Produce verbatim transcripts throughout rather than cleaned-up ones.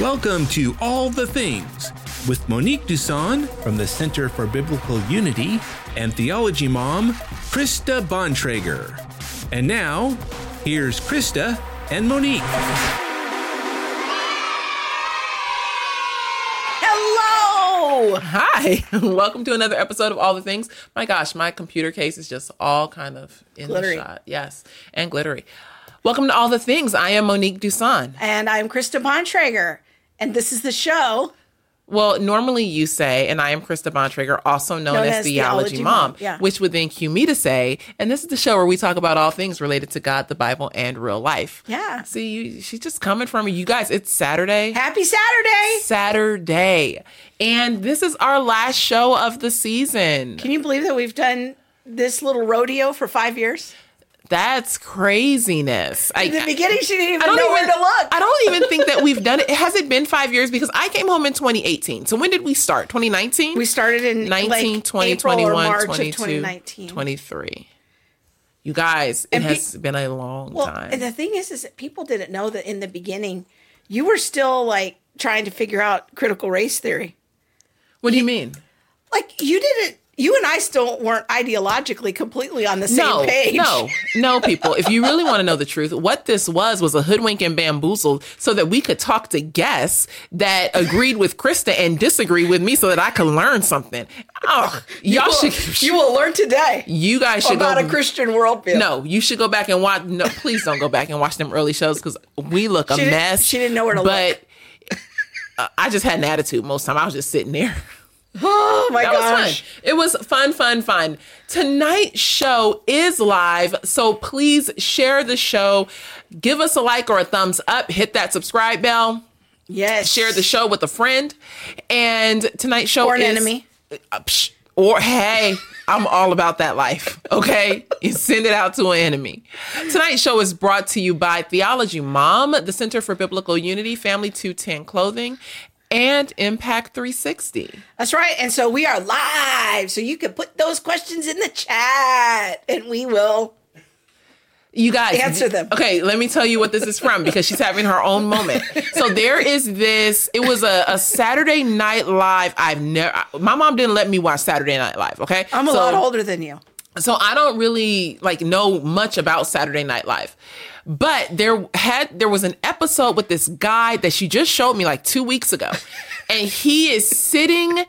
Welcome to All the Things with Monique Dusan from the Center for Biblical Unity and Theology Mom, Krista Bontrager. And now, here's Krista and Monique. Hello! Hi! Welcome to another episode of All the Things. My gosh, my computer case is just all kind of in glittery. The shot. Yes, and glittery. Welcome to All the Things. I am Monique Dusan. And I'm Krista Bontrager. And this is the show. Well, normally you say, and I am Krista Bontrager, also known, known as, as Theology, Theology Mom, Mom. Yeah. Which would then cue me to say, and this is the show where we talk about all things related to God, the Bible, and real life. Yeah. See, you, she's just coming from you guys. It's Saturday. Happy Saturday. Saturday. And this is our last show of the season. Can you believe that we've done this little rodeo for five years? That's craziness. In the I, beginning, she didn't even know even, where to look. I don't even think that we've done it. Has it been five years? Because I came home in twenty eighteen. So when did we start? twenty nineteen? We started in nineteen, like twenty, April twenty-one, or March twenty-two, of twenty nineteen. twenty-three. You guys, it and has be, been a long well, time. And the thing is, is that people didn't know that in the beginning, you were still like trying to figure out critical race theory. What do you, you mean? Like you didn't. You and I still weren't ideologically completely on the same no, page. No, no, people. If you really want to know the truth, what this was was a hoodwink and bamboozle so that we could talk to guests that agreed with Krista and disagreed with me so that I could learn something. Oh, y'all you will, should. You will learn today. You guys should about go. About a Christian worldview. No, you should go back and watch. No, please don't go back and watch them early shows because we look a she mess. Didn't, she didn't know where to but, look. But uh, I just had an attitude most of the time. I was just sitting there. Oh my that gosh. Was fun. It was fun, fun, fun. Tonight's show is live, so please share the show. Give us a like or a thumbs up. Hit that subscribe bell. Yes. Share the show with a friend. And tonight's show or an is... enemy. Or, hey, I'm all about that life, okay? You send it out to an enemy. Tonight's show is brought to you by Theology Mom, the Center for Biblical Unity, Family two ten Clothing, and Impact three sixty. That's right. And so we are live. So you can put those questions in the chat and we will you guys answer them. Okay, let me tell you what this is from because she's having her own moment. So there is this, it was a, a Saturday Night Live. I've never, my mom didn't let me watch Saturday Night Live, okay? I'm a so, lot older than you. So I don't really like know much about Saturday Night Live. But there had there was an episode with this guy that she just showed me like two weeks ago. And he is sitting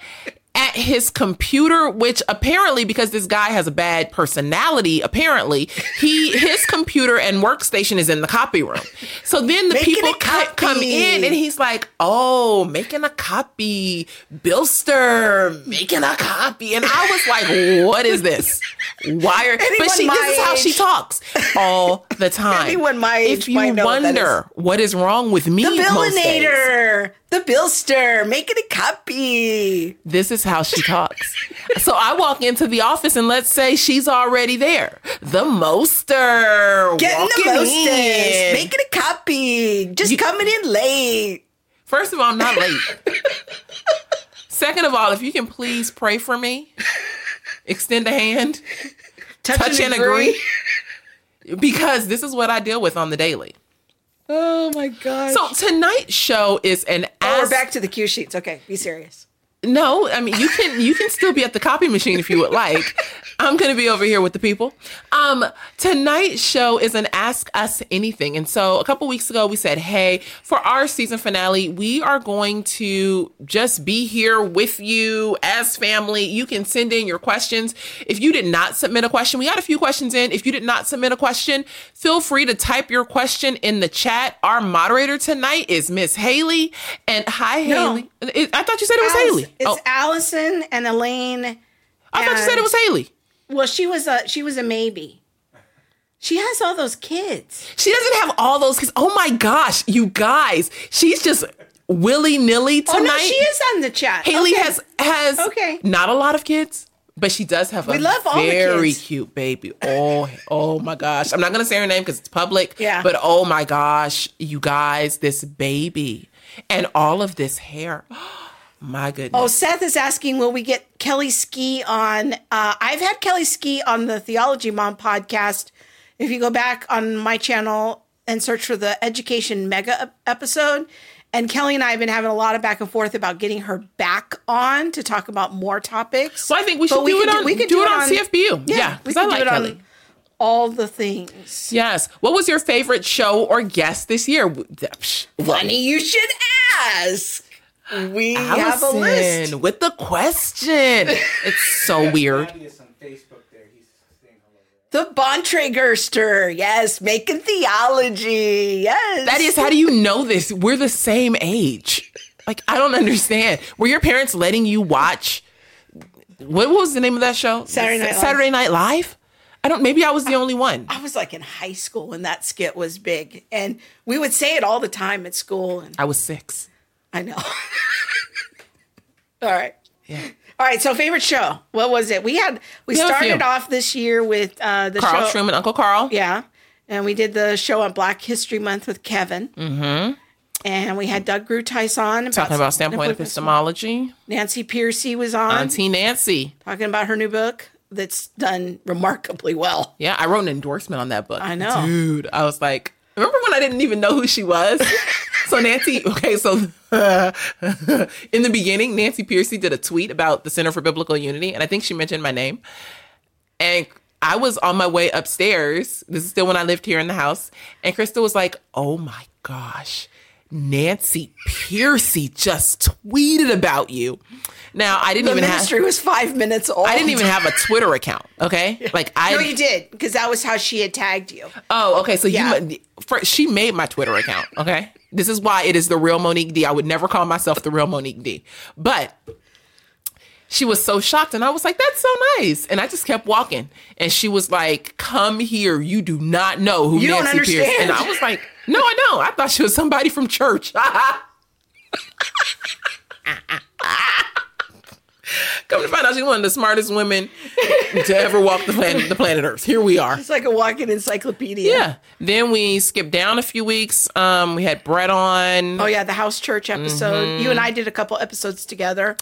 at his computer, which apparently, because this guy has a bad personality, apparently, he his computer and workstation is in the copy room. So then the making people co- come in and he's like, oh, making a copy. Bilster, making a copy. And I was like, what is this? Why are anyone but she this is how age, she talks all the time. Anyone my age if you might know wonder what, what is wrong with me. The billionator, the billster, making a copy. This is how she talks. So I walk into the office and let's say she's already there. The moster. Getting the mosters. Making a copy. Just you, coming in late. First of all, I'm not late. Second of all, if you can please pray for me. Extend a hand. Touch, touch and, and agree. agree. Because this is what I deal with on the daily. Oh my gosh. So tonight's show is an ask. Oh, we're back to the cue sheets. Okay, be serious. No, I mean, you can you can still be at the copy machine if you would like. I'm going to be over here with the people. Um, tonight's show is an Ask Us Anything. And so a couple weeks ago, we said, hey, for our season finale, we are going to just be here with you as family. You can send in your questions. If you did not submit a question, we got a few questions in. If you did not submit a question, feel free to type your question in the chat. Our moderator tonight is Miss Haley. And hi, no. Haley. It, I thought you said it was Allison. Haley. It's oh. Allison and Elaine. I thought you said it was Haley. Well, she was a she was a maybe. She has all those kids. She doesn't have all those kids. Oh my gosh, you guys! She's just willy nilly tonight. Oh no, she is on the chat. Haley okay. has has okay. not a lot of kids, but she does have we a love all very the kids. Cute baby. Oh oh my gosh! I'm not gonna say her name because it's public. Yeah. But oh my gosh, you guys, this baby and all of this hair. My goodness. Oh, Seth is asking, will we get Kelly Ski on? Uh, I've had Kelly Ski on the Theology Mom podcast. If you go back on my channel, and search for the education mega episode. And Kelly and I have been having a lot of back and forth about getting her back on to talk about more topics. Well, I think we should we do, it on, do, we do, do it on C F B U. Yeah, yeah we can I like do it Kelly. on all the things. Yes. What was your favorite show or guest this year? Funny you should ask. We Allison, have a list. With the question. It's so weird. The Bontragerster, yes, making theology, yes. That is, how do you know this? We're the same age. Like, I don't understand. Were your parents letting you watch, what was the name of that show? Saturday Night Live. Saturday Night Live? I don't, maybe I was the I, only one. I was like in high school when that skit was big. And we would say it all the time at school. And I was six. I know. All right. Yeah. All right, so favorite show. What was it? We had we yeah, started off this year with uh, the Carl show. Carl Truman, Uncle Carl. Yeah. And we did the show on Black History Month with Kevin. Mm-hmm. And we had Doug Gruteis on. About Talking about standpoint epistemology. Nancy Pearcey was on. Auntie Nancy. Talking about her new book that's done remarkably well. Yeah, I wrote an endorsement on that book. I know. Dude, I was like, remember when I didn't even know who she was? So Nancy, okay, so uh, in the beginning, Nancy Pearcey did a tweet about the Center for Biblical Unity, and I think she mentioned my name. And I was on my way upstairs. This is still when I lived here in the house. And Krista was like, oh my gosh, Nancy Pearcey just tweeted about you. Now, I didn't the even have... The ministry was five minutes old. I didn't even have a Twitter account, okay? Yeah. Like I. No, you did, because that was how she had tagged you. Oh, okay, so yeah. you, for, she made my Twitter account, okay? This is why it is the real Monique D. I would never call myself the real Monique D. But she was so shocked, and I was like, that's so nice. And I just kept walking. And she was like, come here. You do not know who you Nancy Pearcey is. And I was like, no, I don't. I thought she was somebody from church. Come to find out, she's one of the smartest women to ever walk the planet, the planet Earth. Here we are. It's like a walking encyclopedia. Yeah. Then we skipped down a few weeks. Um, we had Brett on. Oh, yeah, the house church episode. Mm-hmm. You and I did a couple episodes together.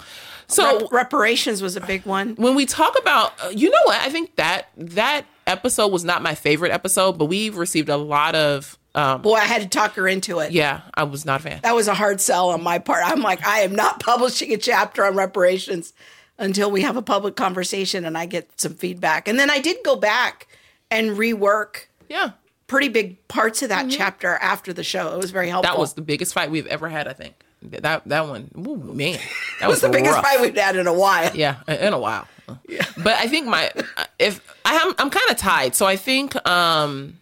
So Rep- reparations was a big one. When we talk about, you know what? I think that that episode was not my favorite episode, but we've received a lot of. Um, Boy, I had to talk her into it. Yeah, I was not a fan. That was a hard sell on my part. I'm like, I am not publishing a chapter on reparations until we have a public conversation and I get some feedback. And then I did go back and rework yeah. pretty big parts of that mm-hmm. chapter after the show. It was very helpful. That was the biggest fight we've ever had, I think. That that one, ooh, man. That was, was the rough. biggest fight we've had in a while. Yeah, in a while. Yeah. But I think my, if, I'm, I'm kind of tied. So I think, um,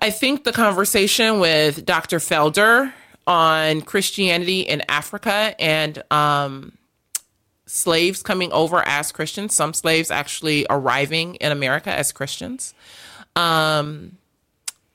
I think the conversation with Doctor Felder on Christianity in Africa and um, slaves coming over as Christians, some slaves actually arriving in America as Christians. Um,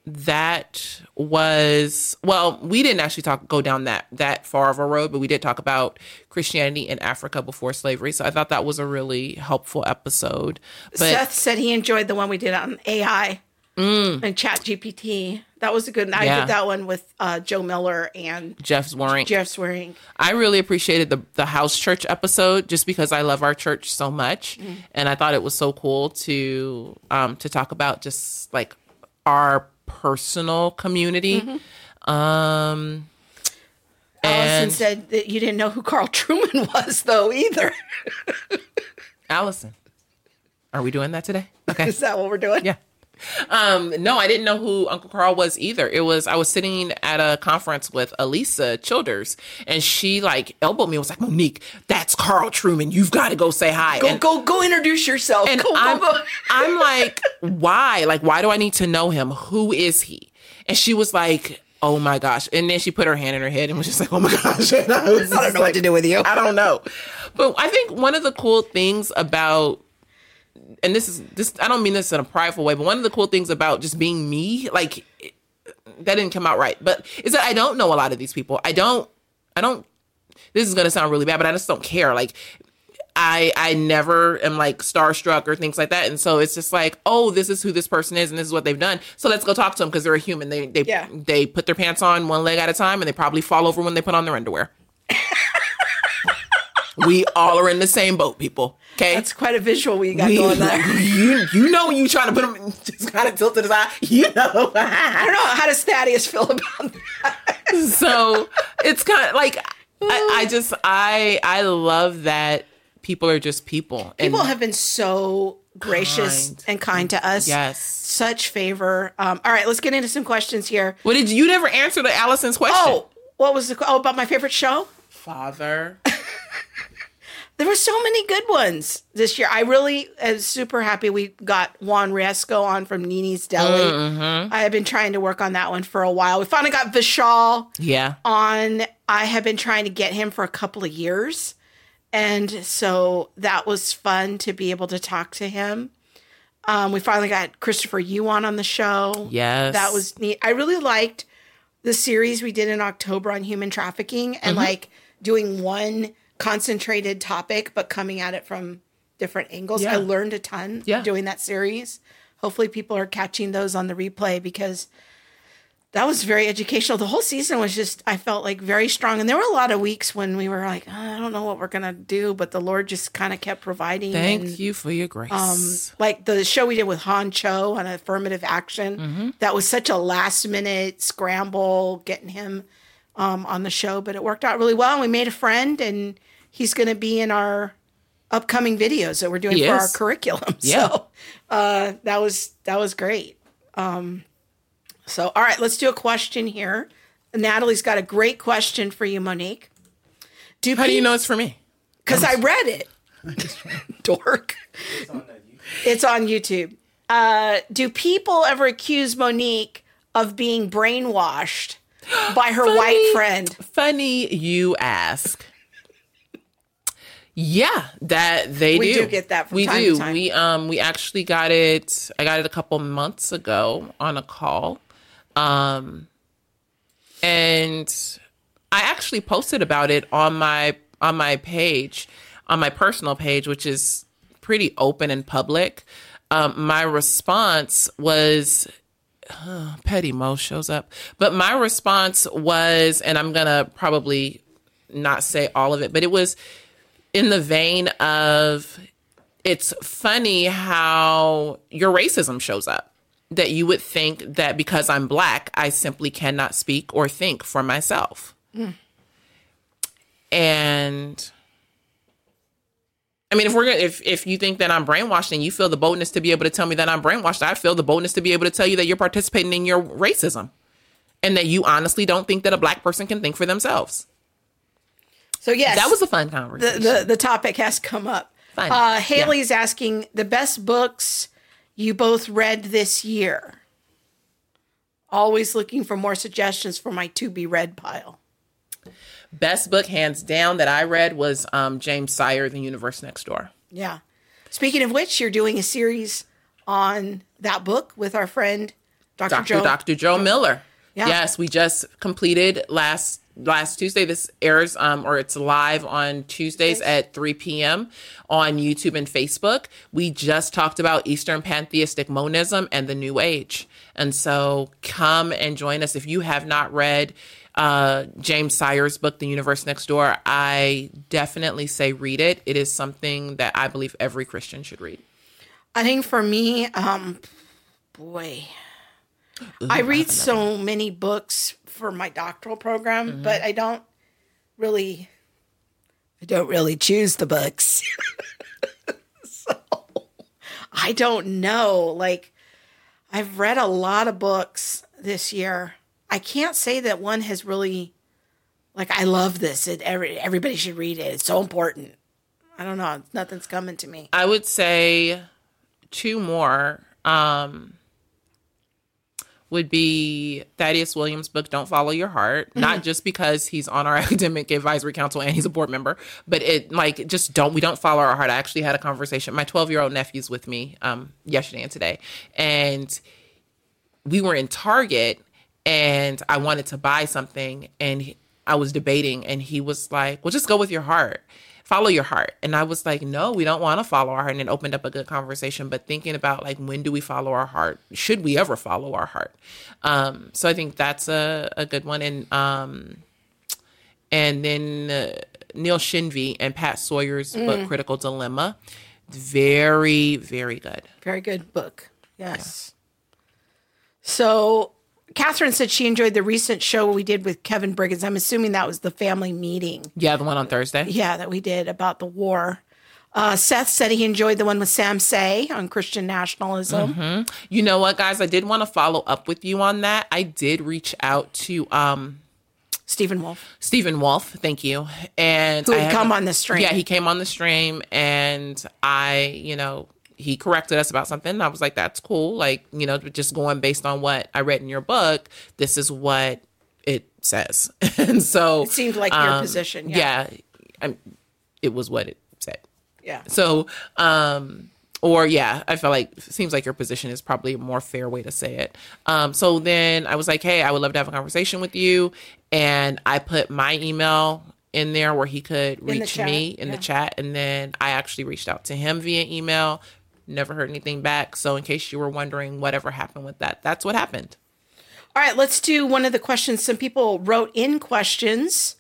that was, well, we didn't actually talk go down that, that far of a road, but we did talk about Christianity in Africa before slavery. So I thought that was a really helpful episode. But, Seth said he enjoyed the one we did on A I. Mm. And Chat G P T. That was a good one. Yeah. I did that one with uh, Joe Miller and Jeff Swearing. Jeff Swearing. I really appreciated the, the house church episode just because I love our church so much. Mm. And I thought it was so cool to um, to talk about just like our personal community. Mm-hmm. Um, Allison said that you didn't know who Carl Truman was though either. Allison, are we doing that today? Okay. Is that what we're doing? Yeah. Um, no, I didn't know who Uncle Carl was either. It was, I was sitting at a conference with Elisa Childers and she like elbowed me and was like, Monique, that's Carl Truman. You've got to go say hi. Go, and, go, go introduce yourself. And go, I'm, go, go. I'm like, why? Like, why do I need to know him? Who is he? And she was like, oh my gosh. And then she put her hand in her head and was just like, oh my gosh. And I, was I don't know like, what to do with you. I don't know. But I think one of the cool things about and this is this, I don't mean this in a prideful way, but one of the cool things about just being me, like it, that didn't come out right, but is that I don't know a lot of these people. I don't, I don't, this is going to sound really bad, but I just don't care. Like I, I never am like starstruck or things like that. And so it's just like, oh, this is who this person is and this is what they've done. So let's go talk to them because they're a human. They, they, yeah. they put their pants on one leg at a time and they probably fall over when they put on their underwear. We all are in the same boat, people. Okay, that's quite a visual we got we, going there. You, you know, you trying to put him just kind of tilted his eye. You know, I don't know, how does Thaddeus feel about that? So it's kind of like I, I just I I love that people are just people. And people have been so gracious kind. and kind to us. Yes, such favor. Um, all right, let's get into some questions here. What did you, you never answer to Allison's question? Oh, what was the oh about my favorite show? Father. There were so many good ones this year. I really am super happy we got Juan Riesco on from Nini's Deli. Mm-hmm. I have been trying to work on that one for a while. We finally got Vishal yeah. on. I have been trying to get him for a couple of years. And so that was fun to be able to talk to him. Um, we finally got Christopher Yuan on the show. Yes. That was neat. I really liked the series we did in October on human trafficking and mm-hmm. like doing one concentrated topic, but coming at it from different angles. Yeah. I learned a ton yeah. doing that series. Hopefully people are catching those on the replay because that was very educational. The whole season was just, I felt like very strong. And there were a lot of weeks when we were like, oh, I don't know what we're going to do, but the Lord just kind of kept providing. Thank and, you for your grace. Um, like the show we did with Han Cho on affirmative action, mm-hmm. that was such a last minute scramble getting him um, on the show, but it worked out really well. And we made a friend and he's going to be in our upcoming videos that we're doing he for is. our curriculum. Yeah. So uh, that was that was great. Um, so, all right, let's do a question here. Natalie's got a great question for you, Monique. Do How people, do you know it's for me? Because I read it. I just read it. Dork. It's on, it's on YouTube. Uh, do people ever accuse Monique of being brainwashed by her funny, white friend? Funny you ask. Yeah, that they we do. We do get that from we time do. to time. We um we actually got it. I got it a couple months ago on a call, um, and I actually posted about it on my on my page, on my personal page, which is pretty open and public. Um, my response was, oh, Petty Mo shows up, but my response was, and I'm gonna probably not say all of it, but it was in the vein of, it's funny how your racism shows up, that you would think that because I'm Black, I simply cannot speak or think for myself. Mm. And I mean, if we're gonna, if, if you think that I'm brainwashed and you feel the boldness to be able to tell me that I'm brainwashed, I feel the boldness to be able to tell you that you're participating in your racism and that you honestly don't think that a Black person can think for themselves. So, yes, that was a fun conversation. The, the, the topic has come up. Fun. Uh, Haley's yeah. asking the best books you both read this year. Always looking for more suggestions for my to be read pile. Best book, hands down, that I read was um, James Sire, The Universe Next Door. Yeah. Speaking of which, you're doing a series on that book with our friend, Doctor Doctor Joe, Doctor Joe Miller. Yeah. Yes, we just completed last Last Tuesday. This airs, um, or it's live on Tuesdays at three p.m. on YouTube and Facebook. We just talked about Eastern pantheistic monism and the New Age. And so come and join us. If you have not read uh, James Sire's book, The Universe Next Door, I definitely say read it. It is something that I believe every Christian should read. I think for me, um, boy, Ooh, I read so many books for my doctoral program, mm-hmm. but I don't really, I don't really choose the books. So I don't know. Like, I've read a lot of books this year. I can't say that one has really, like, I love this. It, every, everybody should read it. It's so important. I don't know. Nothing's coming to me. I would say two more. Um, would be Thaddeus Williams' book, Don't Follow Your Heart. Mm-hmm. Not just because he's on our academic advisory council and he's a board member, but it like just don't, we don't follow our heart. I actually had a conversation. My twelve-year-old nephew's with me um, yesterday and today. And we were in Target and I wanted to buy something and he, I was debating and he was like, well, just go with your heart. Follow your heart. And I was like, no, we don't want to follow our heart. And it opened up a good conversation, but thinking about like, when do we follow our heart? Should we ever follow our heart? Um, so I think that's a, a good one. And um, and then uh, Neil Shinvey and Pat Sawyer's mm. book, Critical Dilemma. Very, very good. Very good book. Yes. Yeah. So Catherine said she enjoyed the recent show we did with Kevin Briggins. I'm assuming that was the family meeting. Yeah, the one on Thursday. Yeah, that we did about the war. Uh, Seth said he enjoyed the one with Sam Say on Christian nationalism. Mm-hmm. You know what, guys? I did want to follow up with you on that. I did reach out to... Um, Stephen Wolf. Stephen Wolf, thank you. And who had come on the stream. Yeah, he came on the stream, and I, you know, he corrected us about something. And I was like, that's cool. Like, you know, just going based on what I read in your book, this is what it says. And so... It seemed like um, your position. Yeah. yeah I'm, it was what it said. Yeah. So, um, or yeah, I felt like, seems like your position is probably a more fair way to say it. Um, so then I was like, hey, I would love to have a conversation with you. And I put my email in there where he could reach me in the chat. And then I actually reached out to him via email. Never heard anything back. So in case you were wondering whatever happened with that, that's what happened. All right, let's do one of the questions. Some people wrote in questions.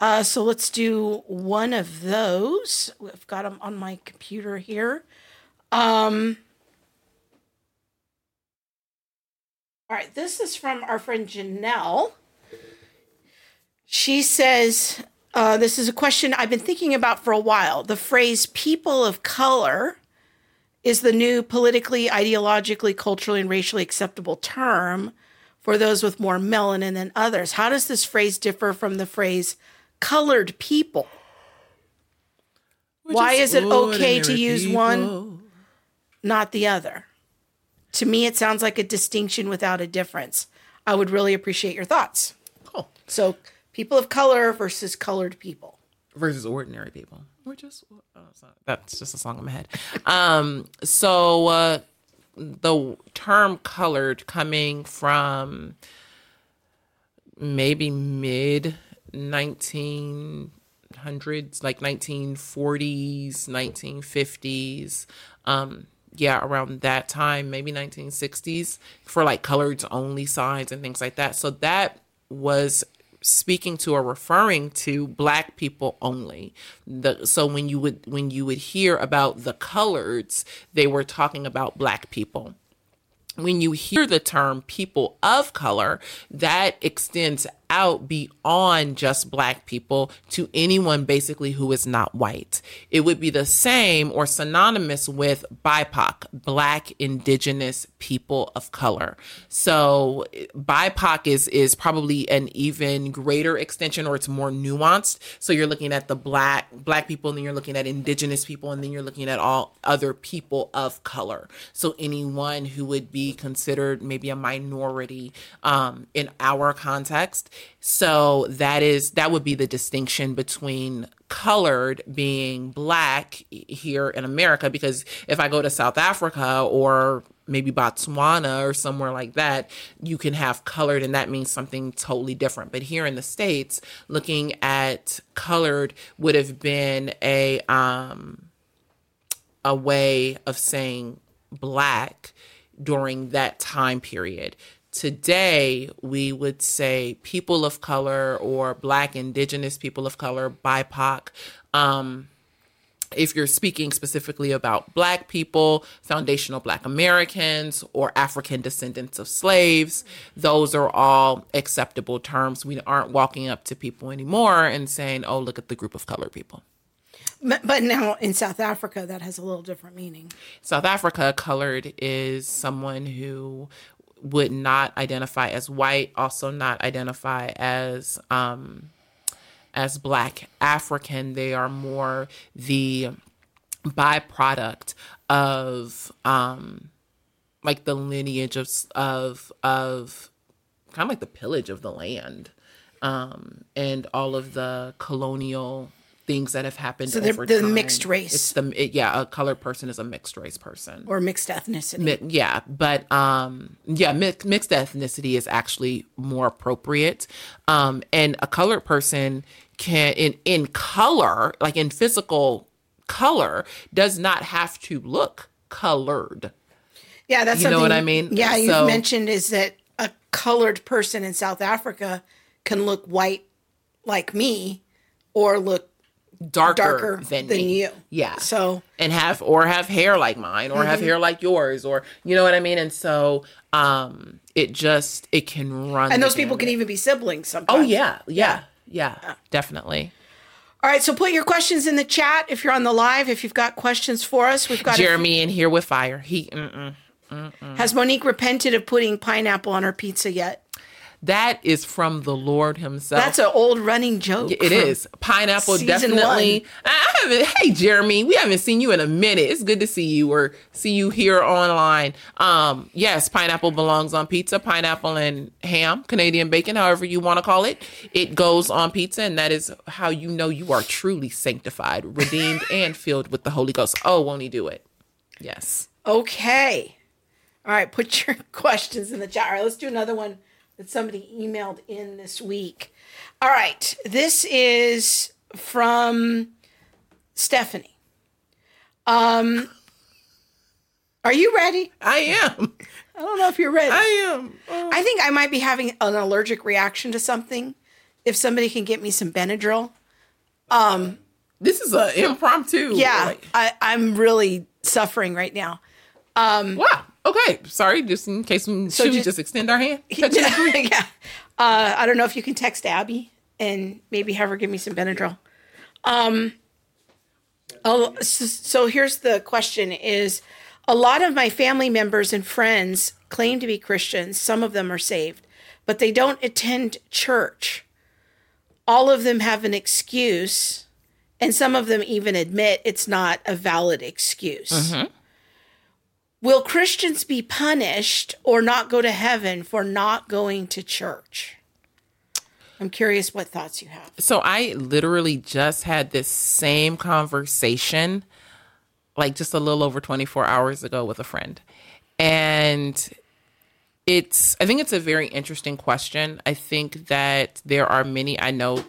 Uh, so let's do one of those. I've got them on my computer here. Um, all right, this is from our friend Janelle. She says, uh, this is a question I've been thinking about for a while. The phrase people of color is the new politically, ideologically, culturally, and racially acceptable term for those with more melanin than others. How does this phrase differ from the phrase colored people? We're Why is it okay to use people. One, not the other? To me, it sounds like a distinction without a difference. I would really appreciate your thoughts. Cool. So... People of color versus colored people. Versus ordinary people. We're just, oh, sorry. That's just a song in my head. Um, so uh, the term colored coming from maybe mid nineteen hundreds, like nineteen forties, nineteen fifties. Um, yeah, around that time, maybe nineteen sixties for like coloreds only signs and things like that. So that was... speaking to or referring to Black people only. The, so when you would when you would hear about the coloreds, they were talking about Black people. When you hear the term people of color, that extends out beyond just Black people to anyone basically who is not white. It would be the same or synonymous with B I P O C, Black Indigenous People of Color. So B I P O C is, is probably an even greater extension, or it's more nuanced. So you're looking at the black, black people, and then you're looking at Indigenous people, and then you're looking at all other people of color. So anyone who would be considered maybe a minority um, in our context. So that is that would be the distinction between colored being Black here in America, because if I go to South Africa or maybe Botswana or somewhere like that, you can have colored and that means something totally different. But here in the States, looking at colored would have been a um, a way of saying Black during that time period. Today, we would say people of color or Black Indigenous people of color, B I P O C. Um, if you're speaking specifically about Black people, foundational Black Americans, or African descendants of slaves, those are all acceptable terms. We aren't walking up to people anymore and saying, oh, look at the group of colored people. But now in South Africa, that has a little different meaning. South Africa, colored is someone who... would not identify as white, also not identify as um, as Black African. They are more the byproduct of um, like the lineage of of of kind of like the pillage of the land um, and all of the colonial things that have happened. So they're, over they're time. Mixed race. It's the it, yeah, a colored person is a mixed race person or mixed ethnicity. Mi- yeah, but um, yeah, mi- mixed ethnicity is actually more appropriate. Um, and a colored person can in in color, like in physical color, does not have to look colored. Yeah, that's you know what I mean. Yeah, you so, mentioned is that a colored person in South Africa can look white like me or look darker, darker than, than me. you. Yeah. So and have or have hair like mine or mm-hmm. have hair like yours or you know what I mean? And so um it just it can run. And those people can even be siblings sometimes. Oh yeah. Yeah. Yeah. yeah. Definitely. All right, so put your questions in the chat if you're on the live. If you've got questions for us, we've got Jeremy f- in here with fire. He mm-mm, mm-mm. Has Monique repented of putting pineapple on her pizza yet? That is from the Lord himself. That's an old running joke. It is. Pineapple, definitely. I haven't, hey, Jeremy, we haven't seen you in a minute. It's good to see you or see you here online. Um, yes, pineapple belongs on pizza. Pineapple and ham, Canadian bacon, however you want to call it. It goes on pizza, and that is how you know you are truly sanctified, redeemed, and filled with the Holy Ghost. Oh, won't he do it? Yes. Okay. All right, put your questions in the chat. All right, let's do another one that somebody emailed in this week. All right. This is from Stephanie. Um, are you ready? I am. I don't know if you're ready. I am. Oh. I think I might be having an allergic reaction to something. If somebody can get me some Benadryl. Um, this is an impromptu. Yeah. Like... I, I'm really suffering right now. Um, wow. Okay, sorry, just in case we so should just, just extend our hand. yeah. uh, I don't know if you can text Abby and maybe have her give me some Benadryl. Um, oh, so here's the question is, a lot of my family members and friends claim to be Christians. Some of them are saved, but they don't attend church. All of them have an excuse, and some of them even admit it's not a valid excuse. Mm-hmm. Will Christians be punished or not go to heaven for not going to church? I'm curious what thoughts you have. So I literally just had this same conversation, like just a little over twenty-four hours ago with a friend. And it's, I think it's a very interesting question. I think that there are many, I know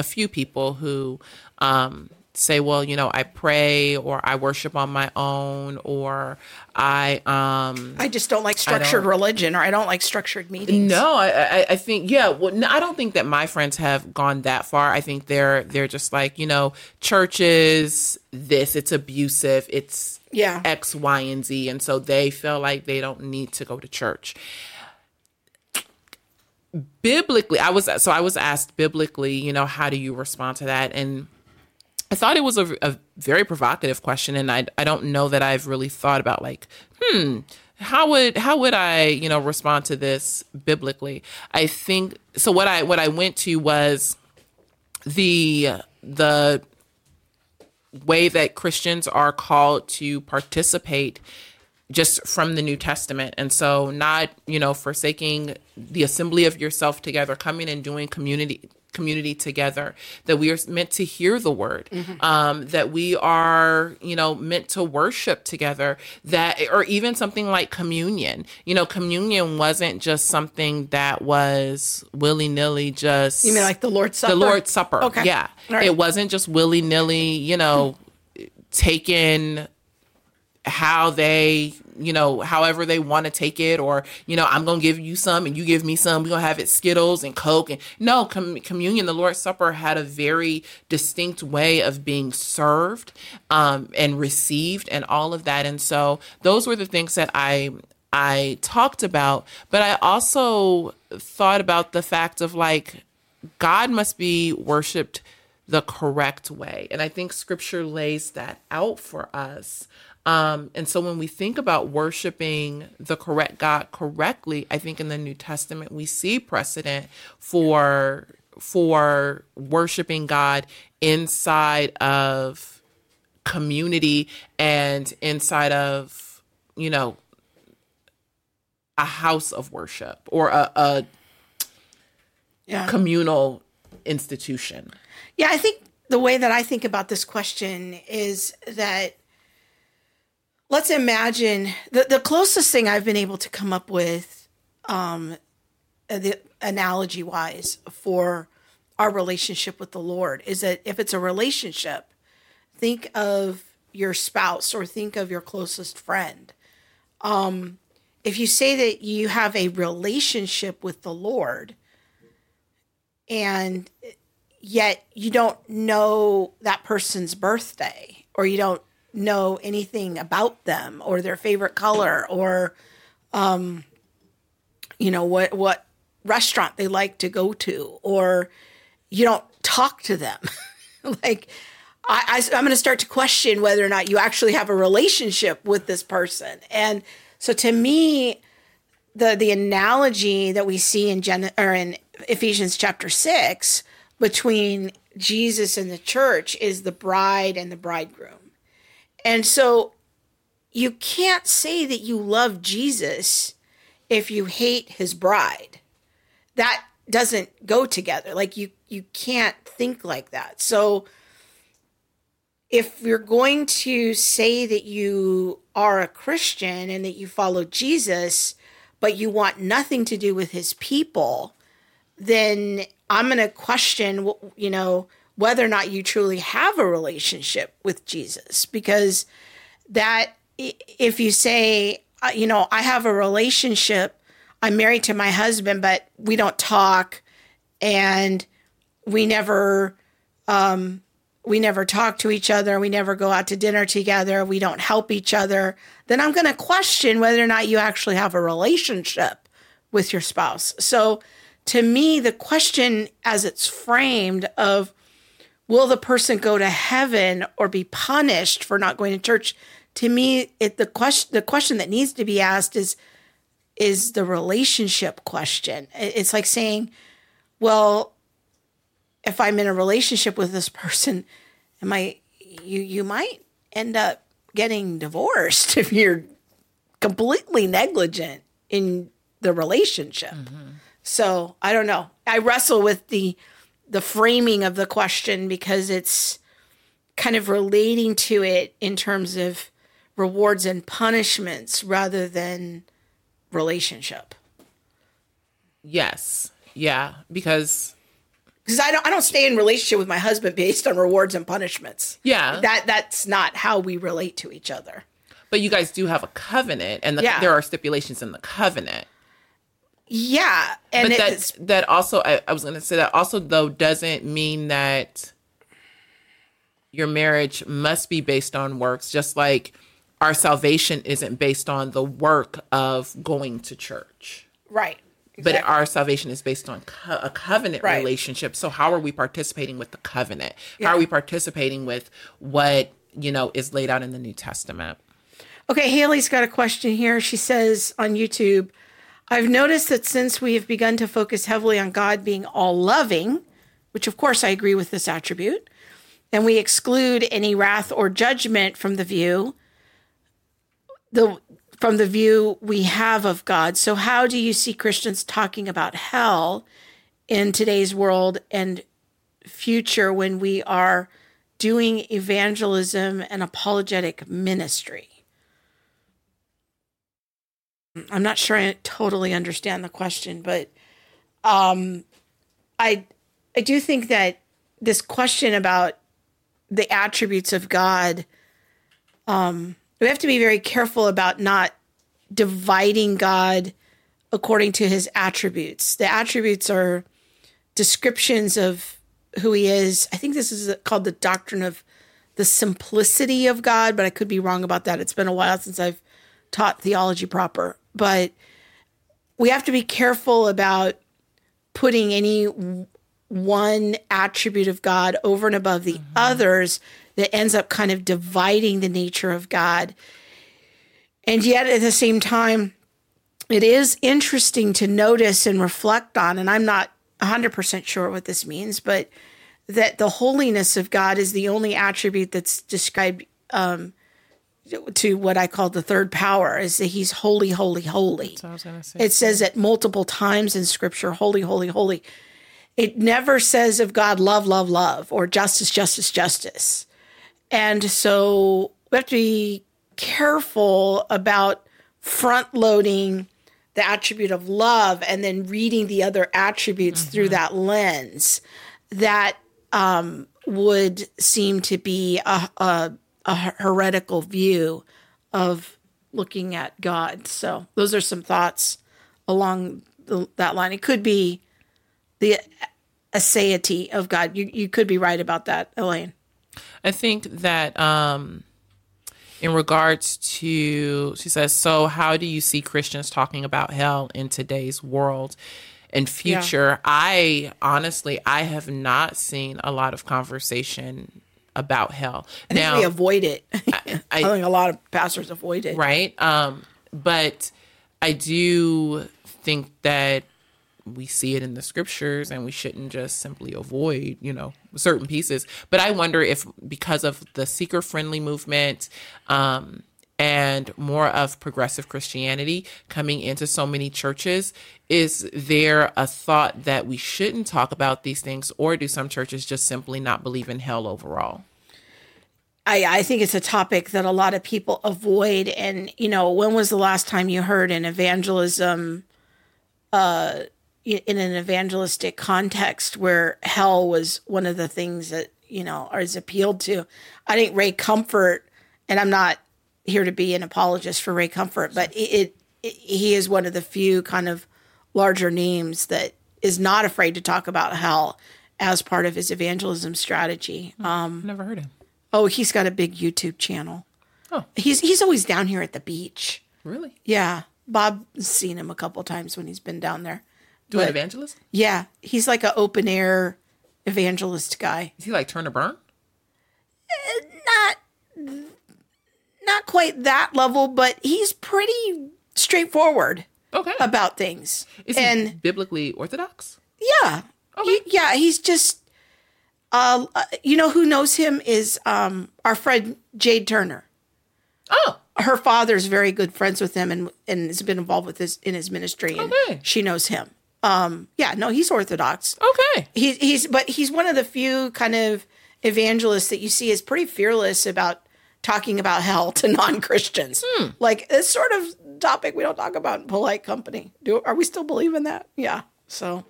a few people who, um, say, well, you know, I pray or I worship on my own or I... um I just don't like structured don't, religion or I don't like structured meetings. No, I, I, I think, yeah, well, no, I don't think that my friends have gone that far. I think they're they're just like, you know, church is this, it's abusive, it's yeah. X, Y, and Z. And so they feel like they don't need to go to church. Biblically, I was, so I was asked biblically, you know, how do you respond to that? And I thought it was a, a very provocative question, and I, I don't know that I've really thought about like, hmm, how would how would I, you know, respond to this biblically? I think so. What I what I went to was the the way that Christians are called to participate just from the New Testament. And so not, you know, forsaking the assembly of yourself together, coming and doing community community together, that we are meant to hear the word, mm-hmm. um, that we are, you know, meant to worship together, that, or even something like communion, you know, communion wasn't just something that was willy nilly just. You mean like the Lord's Supper? The Lord's Supper. Okay. Yeah. Right. It wasn't just willy nilly, you know, mm-hmm. taken how they, you know, however they want to take it, or, you know, I'm going to give you some and you give me some, we're going to have it Skittles and Coke. And no, com- communion, the Lord's Supper had a very distinct way of being served um, and received and all of that. And so those were the things that I, I talked about, but I also thought about the fact of like, God must be worshiped the correct way. And I think scripture lays that out for us. Um, and so when we think about worshiping the correct God correctly, I think in the New Testament, we see precedent for, for worshiping God inside of community and inside of, you know, a house of worship or a, a yeah. communal institution. Yeah. I think the way that I think about this question is that let's imagine the, the closest thing I've been able to come up with, um, the analogy wise for our relationship with the Lord is that if it's a relationship, think of your spouse or think of your closest friend. Um, if you say that you have a relationship with the Lord and yet you don't know that person's birthday, or you don't know anything about them or their favorite color, or, um, you know, what, what restaurant they like to go to, or you don't talk to them. Like, I, I, I'm going to start to question whether or not you actually have a relationship with this person. And so to me, the the analogy that we see in Gen- or in Ephesians chapter six between Jesus and the church is the bride and the bridegroom. And so you can't say that you love Jesus if you hate his bride. That doesn't go together. Like, you, you can't think like that. So if you're going to say that you are a Christian and that you follow Jesus, but you want nothing to do with his people, then I'm going to question, you know, whether or not you truly have a relationship with Jesus. Because that, if you say, you know, I have a relationship, I'm married to my husband, but we don't talk, and we never, um, we never talk to each other, we never go out to dinner together, we don't help each other, then I'm going to question whether or not you actually have a relationship with your spouse. So to me, the question as it's framed of, will the person go to heaven or be punished for not going to church? To me, it, the question the question that needs to be asked is, is the relationship question. It's like saying, well, if I'm in a relationship with this person, am I, you, you might end up getting divorced if you're completely negligent in the relationship. Mm-hmm. So I don't know. I wrestle with the, the framing of the question, because it's kind of relating to it in terms of rewards and punishments rather than relationship. Yes. Yeah. Because... Because I don't, I don't stay in relationship with my husband based on rewards and punishments. Yeah, that that's not how we relate to each other. But you guys do have a covenant, and the, yeah. there are stipulations in the covenant. Yeah, and but that is... that also, I, I was going to say that also though doesn't mean that your marriage must be based on works. Just like our salvation isn't based on the work of going to church, right? Exactly. But our salvation is based on co- a covenant right. relationship. So how are we participating with the covenant? Yeah. How are we participating with what, you know, is laid out in the New Testament? Okay, Haley's got a question here. She says on YouTube, I've noticed that since we have begun to focus heavily on God being all-loving, which of course I agree with this attribute, and we exclude any wrath or judgment from the view, the... from the view we have of God. So how do you see Christians talking about hell in today's world and future when we are doing evangelism and apologetic ministry? I'm not sure I totally understand the question, but um, I I do think that this question about the attributes of God, um, we have to be very careful about not dividing God according to his attributes. The attributes are descriptions of who he is. I think this is called the doctrine of the simplicity of God, but I could be wrong about that. It's been a while since I've taught theology proper. But we have to be careful about putting any one attribute of God over and above the mm-hmm. others that ends up kind of dividing the nature of God. And yet at the same time, it is interesting to notice and reflect on, and I'm not one hundred percent sure what this means, but that the holiness of God is the only attribute that's described um, to what I call the third power, is that he's holy, holy, holy. That's what I was gonna say. It says it multiple times in Scripture, holy, holy, holy. It never says of God, love, love, love, or justice, justice, justice. And so we have to be careful about front-loading the attribute of love and then reading the other attributes mm-hmm. through that lens. That um, would seem to be a, a, a heretical view of looking at God. So those are some thoughts along the, that line. It could be the aseity of God. You you could be right about that, Elaine. I think that um, in regards to, she says, so how do you see Christians talking about hell in today's world and future? Yeah. I honestly, I have not seen a lot of conversation about hell. I think now, we avoid it. I, I, I think a lot of pastors avoid it. Right. Um, but I do think that we see it in the scriptures and we shouldn't just simply avoid, you know, certain pieces. But I wonder if because of the seeker-friendly movement um, and more of progressive Christianity coming into so many churches, is there a thought that we shouldn't talk about these things, or do some churches just simply not believe in hell overall? I, I think it's a topic that a lot of people avoid. And, you know, when was the last time you heard an evangelism uh in an evangelistic context where hell was one of the things that, you know, is appealed to? I think Ray Comfort, and I'm not here to be an apologist for Ray Comfort, but it, it he is one of the few kind of larger names that is not afraid to talk about hell as part of his evangelism strategy. Um, Never heard him. Oh, he's got a big YouTube channel. Oh, he's he's always down here at the beach. Really? Yeah, Bob's seen him a couple times when he's been down there. Doing evangelist? Yeah. He's like an open air evangelist guy. Is he like Turner Burn? Uh, not, not quite that level, but he's pretty straightforward okay. about things. Is he and, biblically orthodox? Yeah. Okay. He, yeah. He's just, uh, you know, who knows him is um, our friend Jade Turner. Oh. Her father's very good friends with him and, and has been involved with his, in his ministry. And okay. She knows him. Um, yeah, no, he's Orthodox. Okay. He, he's, but he's one of the few kind of evangelists that you see is pretty fearless about talking about hell to non-Christians. Hmm. Like, this sort of topic we don't talk about in polite company. Do, are we still believing that? Yeah. So,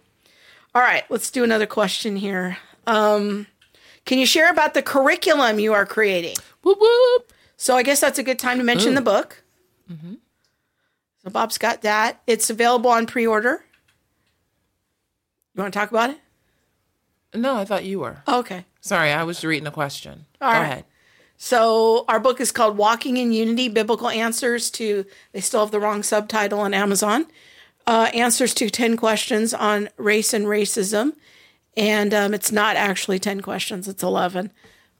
all right, let's do another question here. Um, can you share about the curriculum you are creating? Whoop, whoop. So I guess that's a good time to mention Ooh. The book. Mm-hmm. So Bob's got that. It's available on pre-order. You want to talk about it? No, I thought you were. Okay. Sorry, I was reading the question. All Go right. ahead. So our book is called Walking in Unity, Biblical Answers to, they still have the wrong subtitle on Amazon, uh, Answers to ten Questions on Race and Racism. And um, it's not actually ten questions, it's eleven.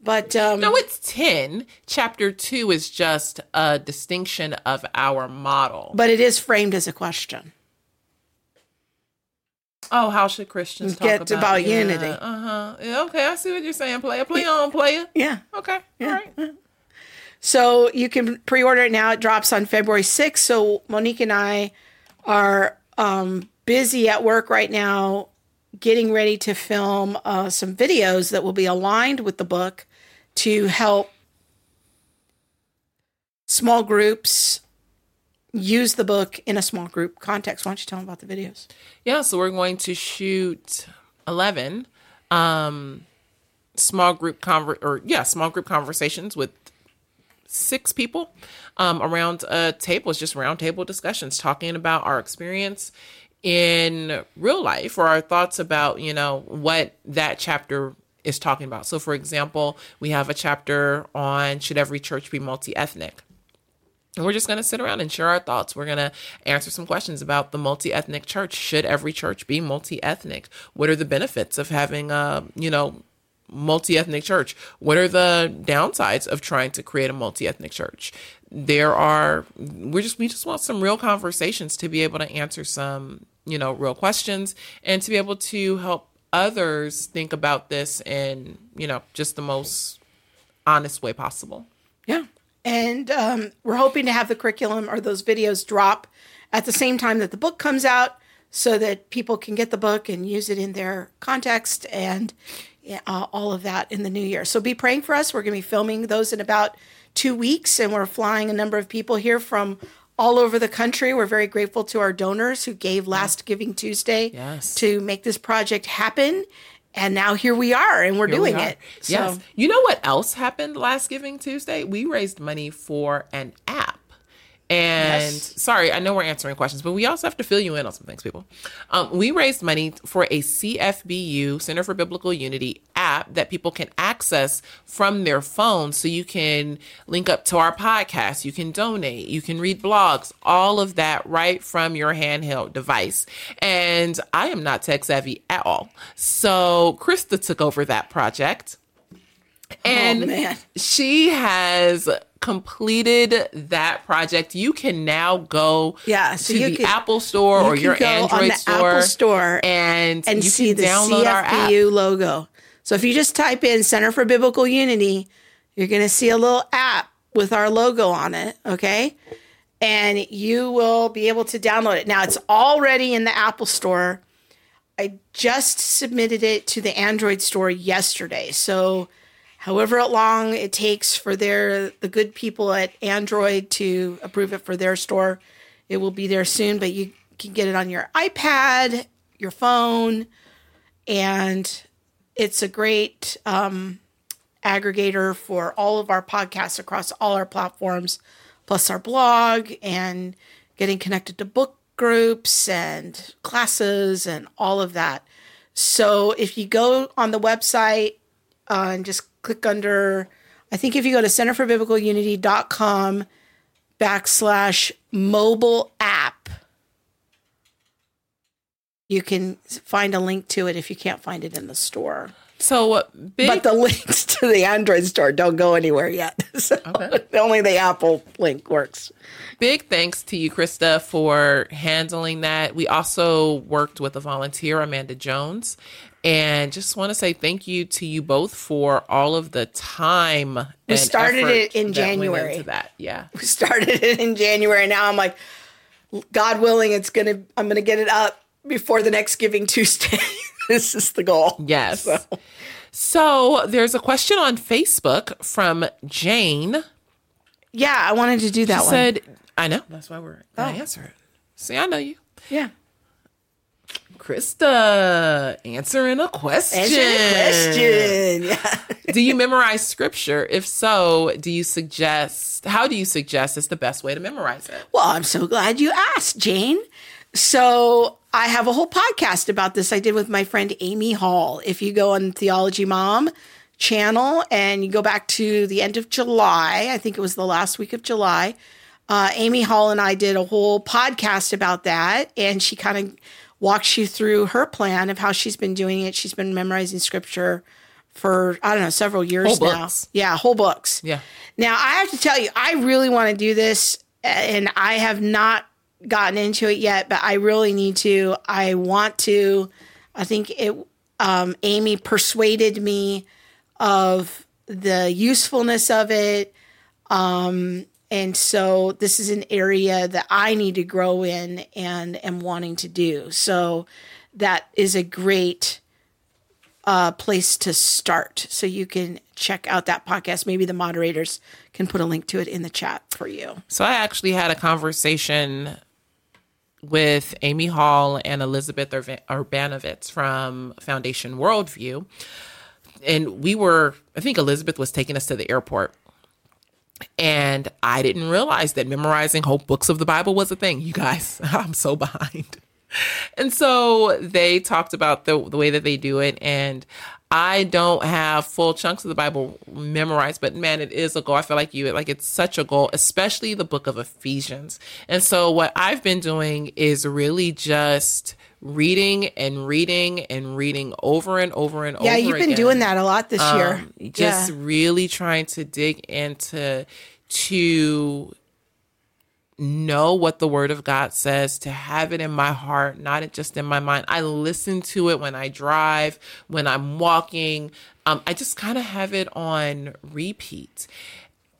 But um, no, it's ten. Chapter two is just a distinction of our model. But it is framed as a question. Oh, how should Christians talk about, about yeah. unity? Uh-huh. Yeah, okay, I see what you're saying, player. Play on, player. Yeah. Okay, yeah. All right. Yeah. So you can pre-order it now. It drops on February sixth. So Monique and I are um, busy at work right now getting ready to film uh, some videos that will be aligned with the book to help small groups use the book in a small group context. Why don't you tell them about the videos? Yeah, so we're going to shoot eleven um, small group conver- or yeah, small group conversations with six people um, around a table. It's just round table discussions talking about our experience in real life or our thoughts about, you know, what that chapter is talking about. So, for example, we have a chapter on should every church be multi-ethnic? And we're just going to sit around and share our thoughts. We're going to answer some questions about the multi-ethnic church. Should every church be multi-ethnic? What are the benefits of having a, you know, multi-ethnic church? What are the downsides of trying to create a multi-ethnic church? There are, we're just, we just want some real conversations to be able to answer some, you know, real questions and to be able to help others think about this in, you know, just the most honest way possible. Yeah. And um, we're hoping to have the curriculum or those videos drop at the same time that the book comes out so that people can get the book and use it in their context and uh, all of that in the new year. So be praying for us. We're going to be filming those in about two weeks, and we're flying a number of people here from all over the country. We're very grateful to our donors who gave last Giving Tuesday yes. to make this project happen. And now here we are, and we're here doing we it. So. Yes. You know what else happened last Giving Tuesday? We raised money for an app. And yes. sorry, I know we're answering questions, but we also have to fill you in on some things, people. Um, we raised money for a C F B U, Center for Biblical Unity, app that people can access from their phones. So you can link up to our podcast, you can donate, you can read blogs, all of that right from your handheld device. And I am not tech savvy at all. So Krista took over that project. And oh, man. She has completed that project. You can now go yeah, so to you the can, Apple Store you or your go Android on the store, Apple store and, and you see can the download C F B U our app. Logo. So if you just type in Center for Biblical Unity, you're going to see a little app with our logo on it, okay? And you will be able to download it. Now, it's already in the Apple Store. I just submitted it to the Android Store yesterday, so... However long it takes for their the good people at Android to approve it for their store, it will be there soon. But you can get it on your iPad, your phone, and it's a great um, aggregator for all of our podcasts across all our platforms, plus our blog and getting connected to book groups and classes and all of that. So if you go on the website uh, and just click under, I think if you go to center for biblical unity dot com backslash mobile app, you can find a link to it if you can't find it in the store. So, uh, big- But the links to the Android store don't go anywhere yet. So okay. Only the Apple link works. Big thanks to you, Krista, for handling that. We also worked with a volunteer, Amanda Jones. And just want to say thank you to you both for all of the time. We started it in January. Went into that. Yeah. We started it in January. Now I'm like, God willing, it's going to, I'm going to get it up before the next Giving Tuesday. This is the goal. Yes. So. so there's a question on Facebook from Jane. Yeah. I wanted to do that she one. said, I know. That's why we're going to answer it. See, I know you. Yeah. Krista, answering a question. Answering a question. Yeah. Do you memorize scripture? If so, do you suggest, how do you suggest is the best way to memorize it? Well, I'm so glad you asked, Jane. So I have a whole podcast about this I did with my friend Amy Hall. If you go on Theology Mom channel and you go back to the end of July, I think it was the last week of July, uh, Amy Hall and I did a whole podcast about that. And she kind of walks you through her plan of how she's been doing it. She's been memorizing scripture for, I don't know, several years whole now. Books. Yeah, whole books. Yeah. Now, I have to tell you, I really want to do this, and I have not gotten into it yet, but I really need to. I want to. I think it. Um, Amy persuaded me of the usefulness of it, um, and so this is an area that I need to grow in and am wanting to do. So that is a great uh, place to start. So you can check out that podcast. Maybe the moderators can put a link to it in the chat for you. So I actually had a conversation with Amy Hall and Elizabeth Urbanovitz from Foundation Worldview. And we were, I think Elizabeth was taking us to the airport. And I didn't realize that memorizing whole books of the Bible was a thing. You guys, I'm so behind. And so they talked about the, the way that they do it. And I don't have full chunks of the Bible memorized, but man, it is a goal. I feel like you, like it's such a goal, especially the book of Ephesians. And so what I've been doing is really just reading and reading and reading over and over and over again. Yeah, you've been doing that a lot this um, year. Just yeah. really trying to dig into, to know what the word of God says, to have it in my heart, not just in my mind. I listen to it when I drive, when I'm walking. Um, I just kind of have it on repeat.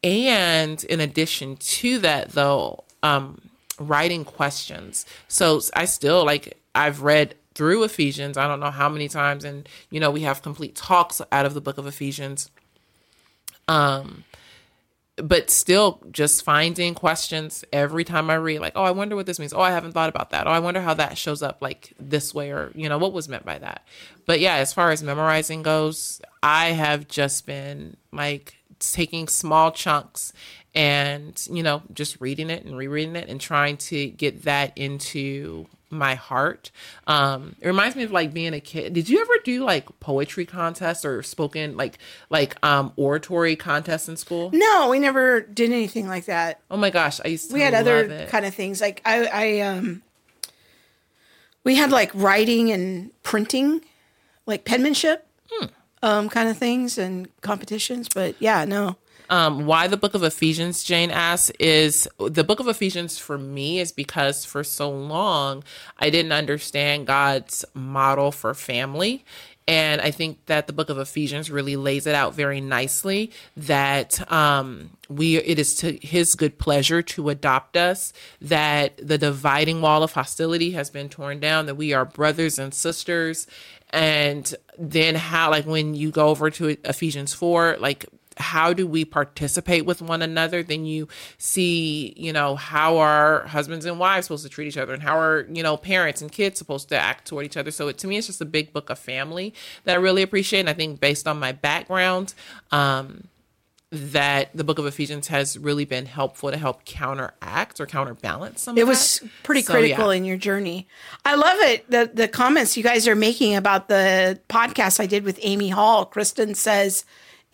And in addition to that, though, um, writing questions. So I still like... I've read through Ephesians, I don't know how many times, and, you know, we have complete talks out of the book of Ephesians. Um, but still just finding questions every time I read, like, oh, I wonder what this means. Oh, I haven't thought about that. Oh, I wonder how that shows up like this way, or, you know, what was meant by that. But yeah, as far as memorizing goes, I have just been like taking small chunks And, you know, just reading it and rereading it and trying to get that into my heart. Um, it reminds me of like being a kid. Did you ever do like poetry contests or spoken like like um, oratory contests in school? No, we never did anything like that. Oh my gosh, I used to. We had love other it. kind of things like I, I um, we had like writing and printing, like penmanship, hmm. um, kind of things and competitions. But yeah, no. Um, why the book of Ephesians, Jane asks, is the book of Ephesians for me is because for so long, I didn't understand God's model for family. And I think that the book of Ephesians really lays it out very nicely that um, we it is to his good pleasure to adopt us, that the dividing wall of hostility has been torn down, that we are brothers and sisters. And then how, like when you go over to Ephesians four, like, how do we participate with one another? Then you see, you know, how are husbands and wives supposed to treat each other, and how are, you know, parents and kids supposed to act toward each other? So it, to me, it's just a big book of family that I really appreciate. And I think based on my background, um, that the book of Ephesians has really been helpful to help counteract or counterbalance some of that. It was pretty critical in your journey. I love it, the, the comments you guys are making about the podcast I did with Amy Hall. Kristen says,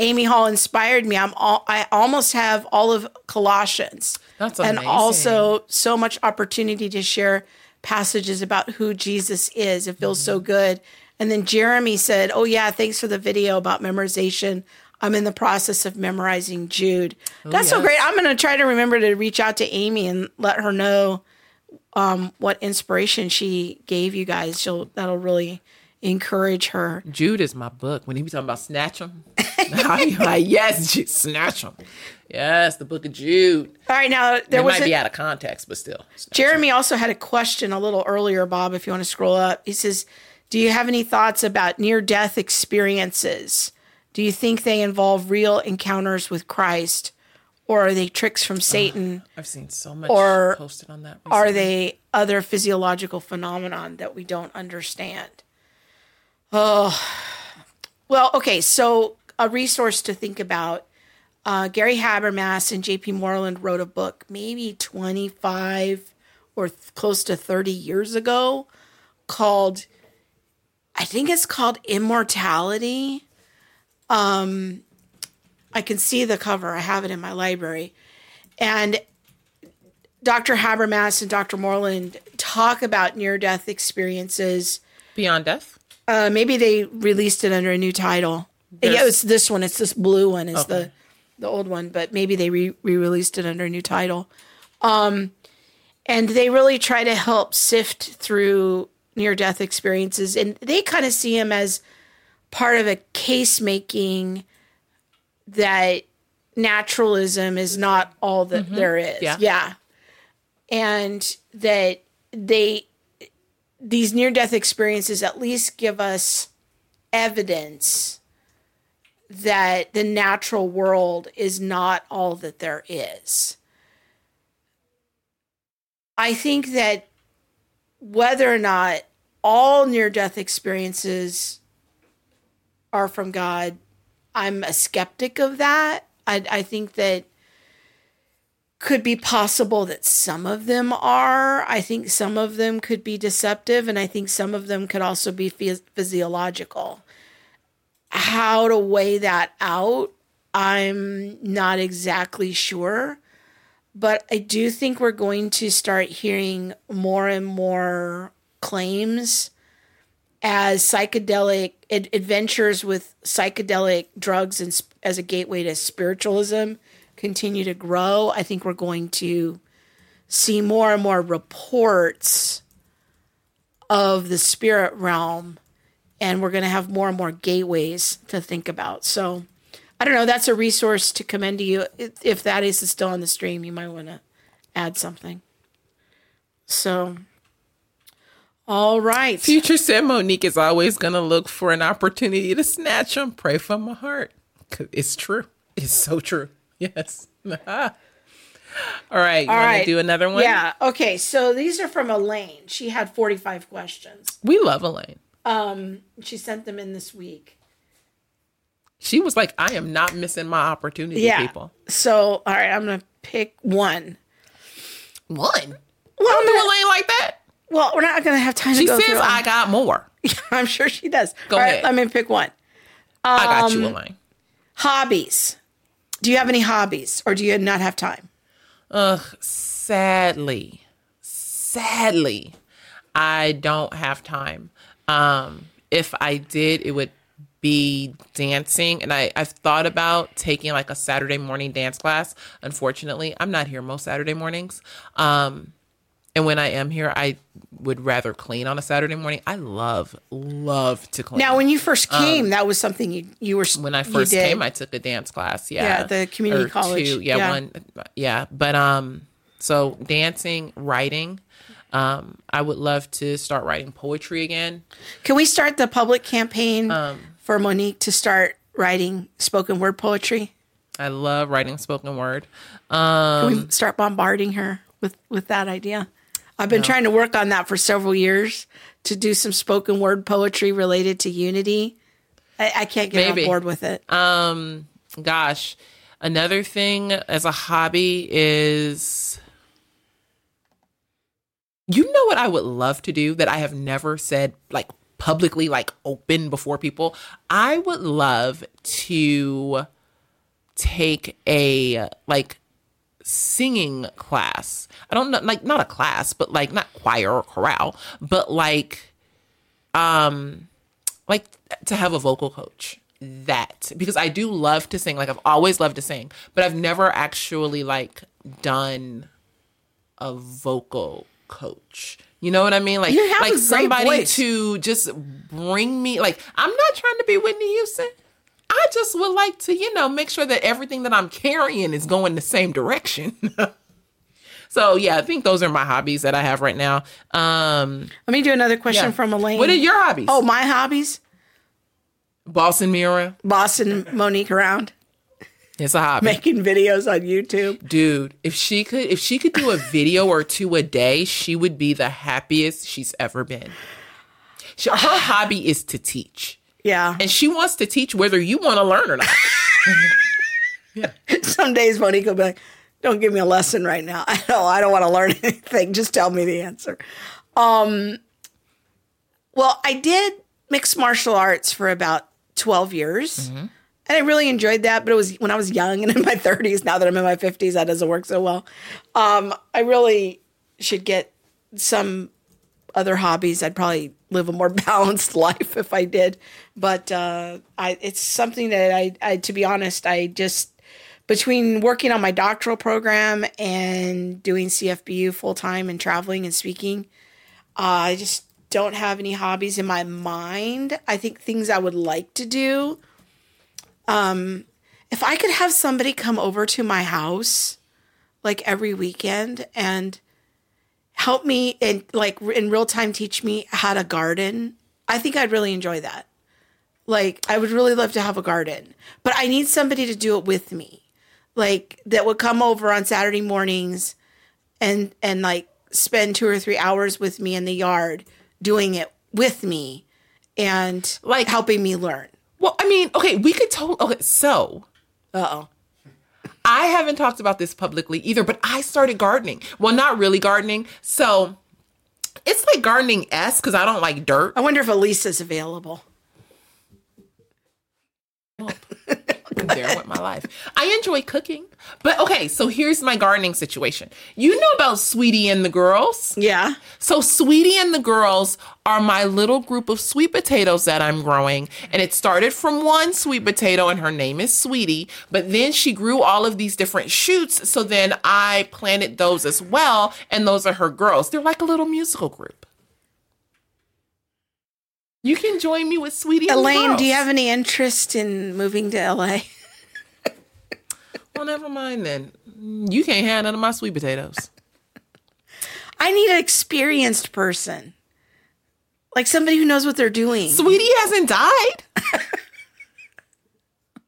Amy Hall inspired me. I'm all, I almost have all of Colossians. That's amazing. And also so much opportunity to share passages about who Jesus is. It feels mm-hmm. so good. And then Jeremy said, oh yeah, thanks for the video about memorization. I'm in the process of memorizing Jude. Ooh, That's yes. so great. I'm going to try to remember to reach out to Amy and let her know um, what inspiration she gave you guys. She'll, that'll really encourage her. Jude is my book. When he be talking about snatch him. I'm like, yes, Jude, snatch him. Yes, the book of Jude. All right, now there was might a, be out of context, but still. Jeremy him. also had a question a little earlier, Bob, if you want to scroll up. He says, do you have any thoughts about near-death experiences? Do you think they involve real encounters with Christ, or are they tricks from Satan? Uh, I've seen so much or posted on that recently. Are they other physiological phenomenon that we don't understand? Oh, well, okay, so a resource to think about. Uh, Gary Habermas and J P Moreland wrote a book maybe twenty-five or th- close to thirty years ago called, I think it's called Immortality. Um, I can see the cover. I have it in my library. And Doctor Habermas and Doctor Moreland talk about near-death experiences. Beyond death? Uh, maybe they released it under a new title. There's, yeah, it's this one. It's this blue one. It's okay. the the old one, but maybe they re released it under a new title. Um, and they really try to help sift through near death experiences, and they kind of see them as part of a case making that naturalism is not all that mm-hmm. there is. Yeah. yeah, and that they these near death experiences at least give us evidence that the natural world is not all that there is. I think that whether or not all near-death experiences are from God, I'm a skeptic of that. I, I think that could be possible that some of them are. I think some of them could be deceptive, and I think some of them could also be phys- physiological. How to weigh that out, I'm not exactly sure. But I do think we're going to start hearing more and more claims as psychedelic ad- adventures with psychedelic drugs and sp- as a gateway to spiritualism continue to grow. I think we're going to see more and more reports of the spirit realm. And we're going to have more and more gateways to think about. So I don't know. That's a resource to commend to you. If that is still on the stream, you might want to add something. So, all right. Future said Monique is always going to look for an opportunity to snatch them. Pray from my heart. It's true. It's so true. Yes. all right. You all want right. to do another one? Yeah. Okay. So these are from Elaine. She had forty-five questions. We love Elaine. Um, she sent them in this week. She was like, I am not missing my opportunity, yeah. people. So, all right, I'm going to pick one. One? Well, I'm gonna, Elaine like that. Well, we're not going to have time she to go She says I got more. I'm sure she does. Go all ahead. Right, let me pick one. Um, I got you, Elaine. Hobbies. Do you have any hobbies or do you not have time? Ugh, sadly, sadly, I don't have time. Um, if I did, it would be dancing. And I, I've thought about taking like a Saturday morning dance class. Unfortunately, I'm not here most Saturday mornings. Um, and when I am here, I would rather clean on a Saturday morning. I love, love to clean. Now, when you first came, um, that was something you, you were When I first came, I took a dance class. Yeah. Yeah, the community or college. Two, yeah, yeah, one. Yeah. But um, so dancing, writing. Um, I would love to start writing poetry again. Can we start the public campaign um, for Monique to start writing spoken word poetry? I love writing spoken word. Um, Can we start bombarding her with, with that idea? I've been no. trying to work on that for several years to do some spoken word poetry related to unity. I, I can't get Maybe. on board with it. Um, gosh, another thing as a hobby is, you know what I would love to do that I have never said like publicly, like open before people? I would love to take a like singing class. I don't know, like not a class, but like not choir or chorale, but like, um, like to have a vocal coach that, because I do love to sing. Like I've always loved to sing, but I've never actually like done a vocal coach. You know what I mean? Like, like somebody to just bring me, like, I'm not trying to be Whitney Houston. I just would like to, you know, make sure that everything that I'm carrying is going the same direction. So, yeah, I think those are my hobbies that I have right now. Um, Let me do another question yeah. from Elaine. What are your hobbies? Oh, my hobbies? Bossing me around. Bossing Monique around. It's a hobby. Making videos on YouTube. Dude, if she could, if she could do a video or two a day, she would be the happiest she's ever been. She, her hobby is to teach. Yeah. And she wants to teach whether you want to learn or not. Yeah. Some days Monique will be like, don't give me a lesson right now. I know I don't want to learn anything. Just tell me the answer. Um, well, I did mixed martial arts for about twelve years. Mm-hmm. And I really enjoyed that, but it was when I was young and in my thirties. Now that I'm in my fifties, that doesn't work so well. Um, I really should get some other hobbies. I'd probably live a more balanced life if I did. But uh, I, it's something that I, I, to be honest, I just, between working on my doctoral program and doing C F B U full-time and traveling and speaking, uh, I just don't have any hobbies in my mind. I think things I would like to do. Um, if I could have somebody come over to my house like every weekend and help me and like in real time, teach me how to garden, I think I'd really enjoy that. Like I would really love to have a garden, but I need somebody to do it with me. Like that would come over on Saturday mornings and, and like spend two or three hours with me in the yard doing it with me and like helping me learn. Well, I mean, okay, we could totally... Okay, so... Uh-oh. I haven't talked about this publicly either, but I started gardening. Well, not really gardening. So, it's like gardening-esque, because I don't like dirt. I wonder if Elisa's available. Well, I'm there with my life. I enjoy cooking. But, okay, so here's my gardening situation. You know about Sweetie and the Girls? Yeah. So, Sweetie and the Girls are my little group of sweet potatoes that I'm growing. And it started from one sweet potato, and her name is Sweetie. But then she grew all of these different shoots, so then I planted those as well, and those are her girls. They're like a little musical group. You can join me with Sweetie and Elaine, do you have any interest in moving to L A? Well, never mind then. You can't have none of my sweet potatoes. I need an experienced person. Like somebody who knows what they're doing. Sweetie hasn't died.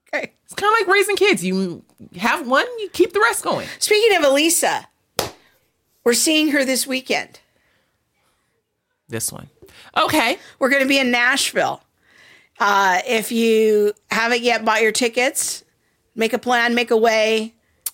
Okay. It's kind of like raising kids. You have one, you keep the rest going. Speaking of Elisa, we're seeing her this weekend. This one. Okay. We're going to be in Nashville. Uh, if you haven't yet bought your tickets, make a plan, make a way.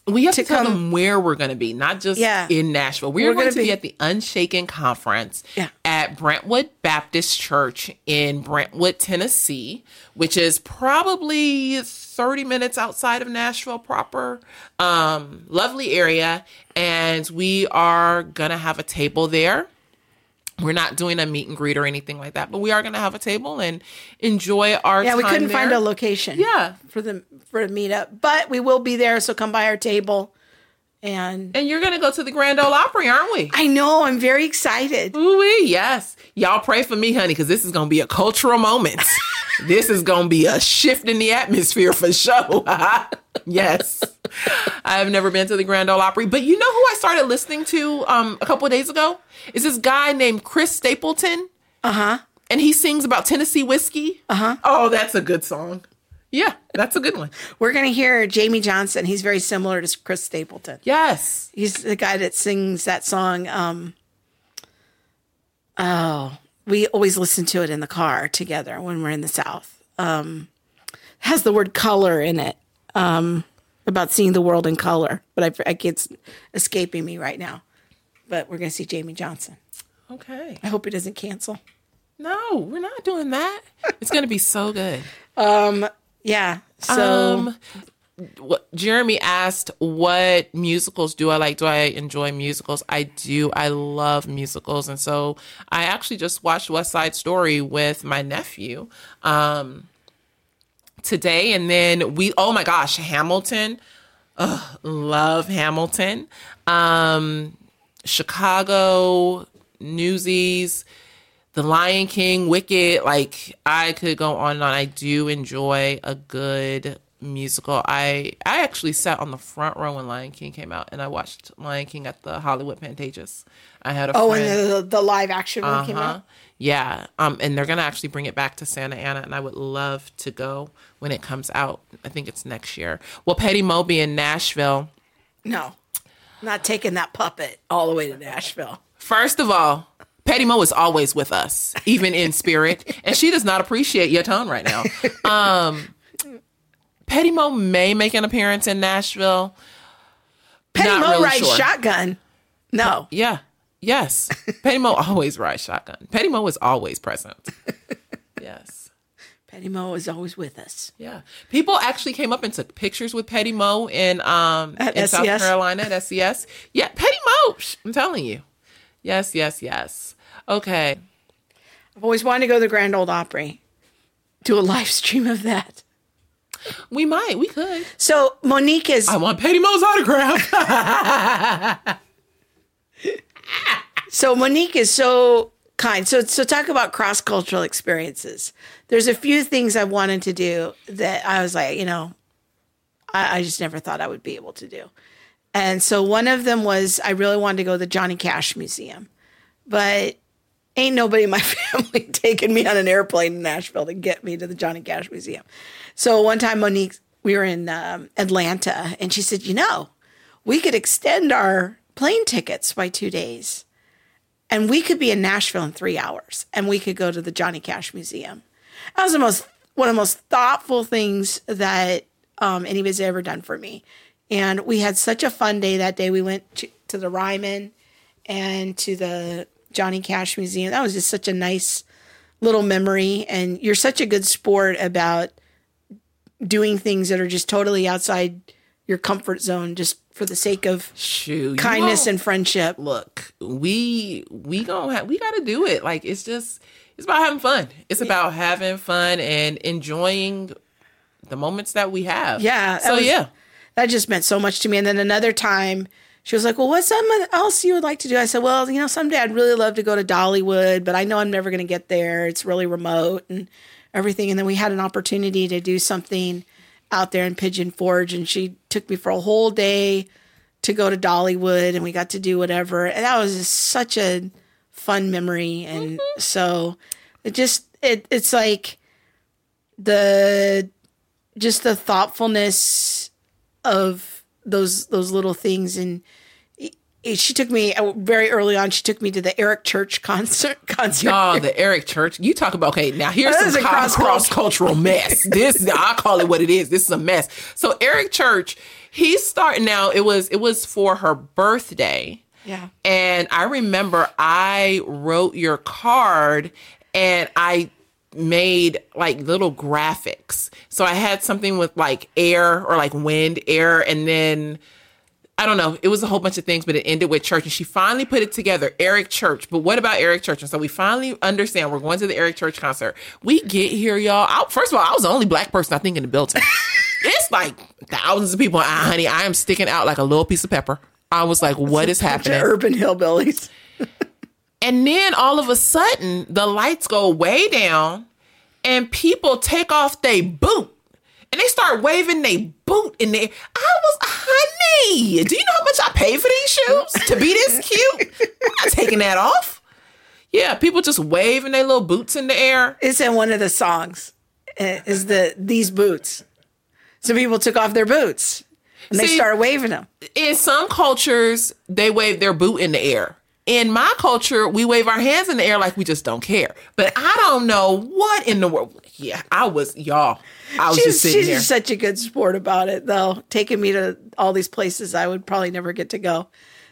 We have to, to tell come. them where we're going to be, not just yeah. in Nashville. We're, we're going to be, be at the Unshaken Conference yeah. at Brentwood Baptist Church in Brentwood, Tennessee, which is probably thirty minutes outside of Nashville proper. Um, lovely area. And we are going to have a table there. We're not doing a meet and greet or anything like that, but we are going to have a table and enjoy our yeah, time. Yeah, we couldn't there. find a location yeah. for the for the meetup, but we will be there, so come by our table. And and you're going to go to the Grand Ole Opry, aren't we? I know. I'm very excited. Ooh-wee, yes. Y'all pray for me, honey, because this is going to be a cultural moment. This is going to be a shift in the atmosphere for sure. Yes. I've never been to the Grand Ole Opry, but you know who I started listening to um, a couple of days ago? It's this guy named Chris Stapleton. Uh-huh. And he sings about Tennessee whiskey. Uh-huh. Oh, that's a good song. Yeah, that's a good one. We're going to hear Jamie Johnson. He's very similar to Chris Stapleton. Yes. He's the guy that sings that song. Um, oh, we always listen to it in the car together when we're in the South. Um, it has the word color in it. Um, about seeing the world in color, but I, I it's escaping me right now. But we're going to see Jamie Johnson. Okay. I hope it doesn't cancel. No, we're not doing that. It's going to be so good. Um, yeah. So, um, Jeremy asked, "What musicals do I like? Do I enjoy musicals?" I do. I love musicals, and so I actually just watched West Side Story with my nephew. Um, today and then we oh my gosh Hamilton Ugh, love Hamilton um Chicago, Newsies, The Lion King, Wicked. Like I could go on and on. I do enjoy a good musical. I I actually sat on the front row when Lion King came out, and I watched Lion King at the Hollywood Pantages. I had a oh friend. and the, the live action one uh-huh. came out. Yeah, um, and they're going to actually bring it back to Santa Ana, and I would love to go when it comes out. I think it's next year. Will Petty Mo be in Nashville? No, not taking that puppet all the way to Nashville. First of all, Petty Mo is always with us, even in spirit, and she does not appreciate your tone right now. Um, Petty Mo may make an appearance in Nashville. Petty not Mo really rides sure. shotgun. No. Yeah. Yes. Petty Mo always rides shotgun. Petty Mo is always present. Yes. Petty Mo is always with us. Yeah. People actually came up and took pictures with Petty Mo in um at in S C S. South Carolina at S C S. Yeah, Petty Mo. I'm telling you. Yes, yes, yes. Okay. I've always wanted to go to the Grand Ole Opry. Do a live stream of that. We might. We could. So Monique is I want Petty Mo's autograph. So Monique is so kind. So so talk about cross-cultural experiences. There's a few things I wanted to do that I was like, you know, I, I just never thought I would be able to do. And so one of them was I really wanted to go to the Johnny Cash Museum. But ain't nobody in my family taking me on an airplane in Nashville to get me to the Johnny Cash Museum. So one time, Monique, we were in um, Atlanta, and she said, you know, we could extend our plane tickets by two days. And we could be in Nashville in three hours and we could go to the Johnny Cash Museum. That was the most, one of the most thoughtful things that um, anybody's ever done for me. And we had such a fun day that day. We went to, to the Ryman and to the Johnny Cash Museum. That was just such a nice little memory. And you're such a good sport about doing things that are just totally outside your comfort zone, just for the sake of Shoot, kindness and friendship. Look, we we gonna have, we gotta do it. Like it's just it's about having fun. It's yeah. about having fun and enjoying the moments that we have. Yeah. So that was, yeah, that just meant so much to me. And then another time, she was like, "Well, what's something else you would like to do?" I said, "Well, you know, someday I'd really love to go to Dollywood, but I know I'm never gonna get there. It's really remote and everything." And then we had an opportunity to do something out there in Pigeon Forge, and she took me for a whole day to go to Dollywood, and we got to do whatever. And that was just such a fun memory. And mm-hmm. so it just, it it's like the, just the thoughtfulness of those, those little things. And she took me very early on. She took me to the Eric Church concert. concert. Oh, the Eric Church. You talk about, okay, now here's oh, some cross, cross-cultural mess. This, I call it what it is. This is a mess. So Eric Church, he's starting out. It was, it was for her birthday. Yeah. And I remember I wrote your card and I made like little graphics. So I had something with like air or like wind, air, and then I don't know. It was a whole bunch of things, but it ended with church. And she finally put it together, Eric Church. But what about Eric Church? And so we finally understand we're going to the Eric Church concert. We get here, y'all. I, first of all, I was the only black person, I think, in the building. It's like thousands of people. Ah, honey, I am sticking out like a little piece of pepper. I was like, what is happening? Urban hillbillies. And then all of a sudden, the lights go way down and people take off their boot. And they start waving their boot in the air. I was, honey, do you know how much I paid for these shoes to be this cute? I'm not taking that off. Yeah, people just waving their little boots in the air. It's in one of the songs, is the these boots. So people took off their boots and See, they started waving them. In some cultures, they wave their boot in the air. In my culture, we wave our hands in the air like we just don't care. But I don't know what in the world. Yeah, I was, y'all, I was she's, just sitting she's here. She's such a good sport about it, though, taking me to all these places I would probably never get to go.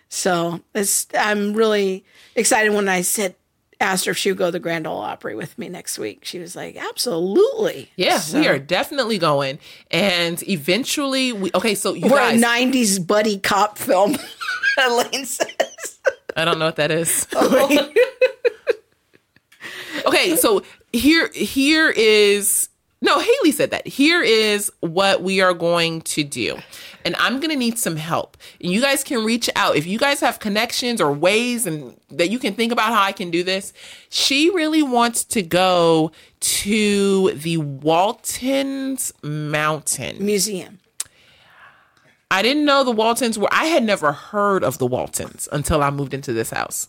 So it's, I'm really excited when I said, asked her if she would go to the Grand Ole Opry with me next week. She was like, absolutely. Yeah, so we are definitely going. And eventually, we okay, so you We're guys. We're a nineties buddy cop film, Elaine says. I don't know what that is. Oh. Okay, so here, here is, no, Haley said that. Here is what we are going to do. And I'm going to need some help. And you guys can reach out. If you guys have connections or ways and that you can think about how I can do this. She really wants to go to the Waltons Mountain Museum. I didn't know the Waltons were, I had never heard of the Waltons until I moved into this house.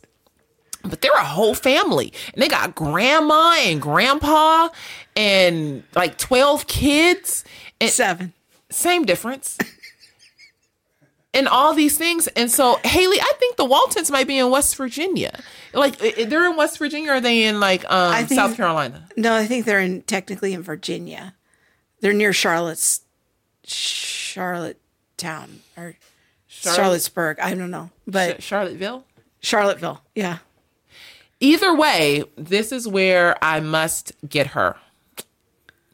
But they're a whole family. And they got grandma and grandpa and like twelve kids. And Seven. Same difference. And all these things. And so, Haley, I think the Waltons might be in West Virginia. Like, they're in West Virginia or are they in like um, think, South Carolina? No, I think they're in technically in Virginia. They're near Charlotte's, Charlotte. Town or Charlotte. Charlottesburg. I don't know, but Charlottesville, Charlottesville. Yeah. Either way, this is where I must get her. Yes.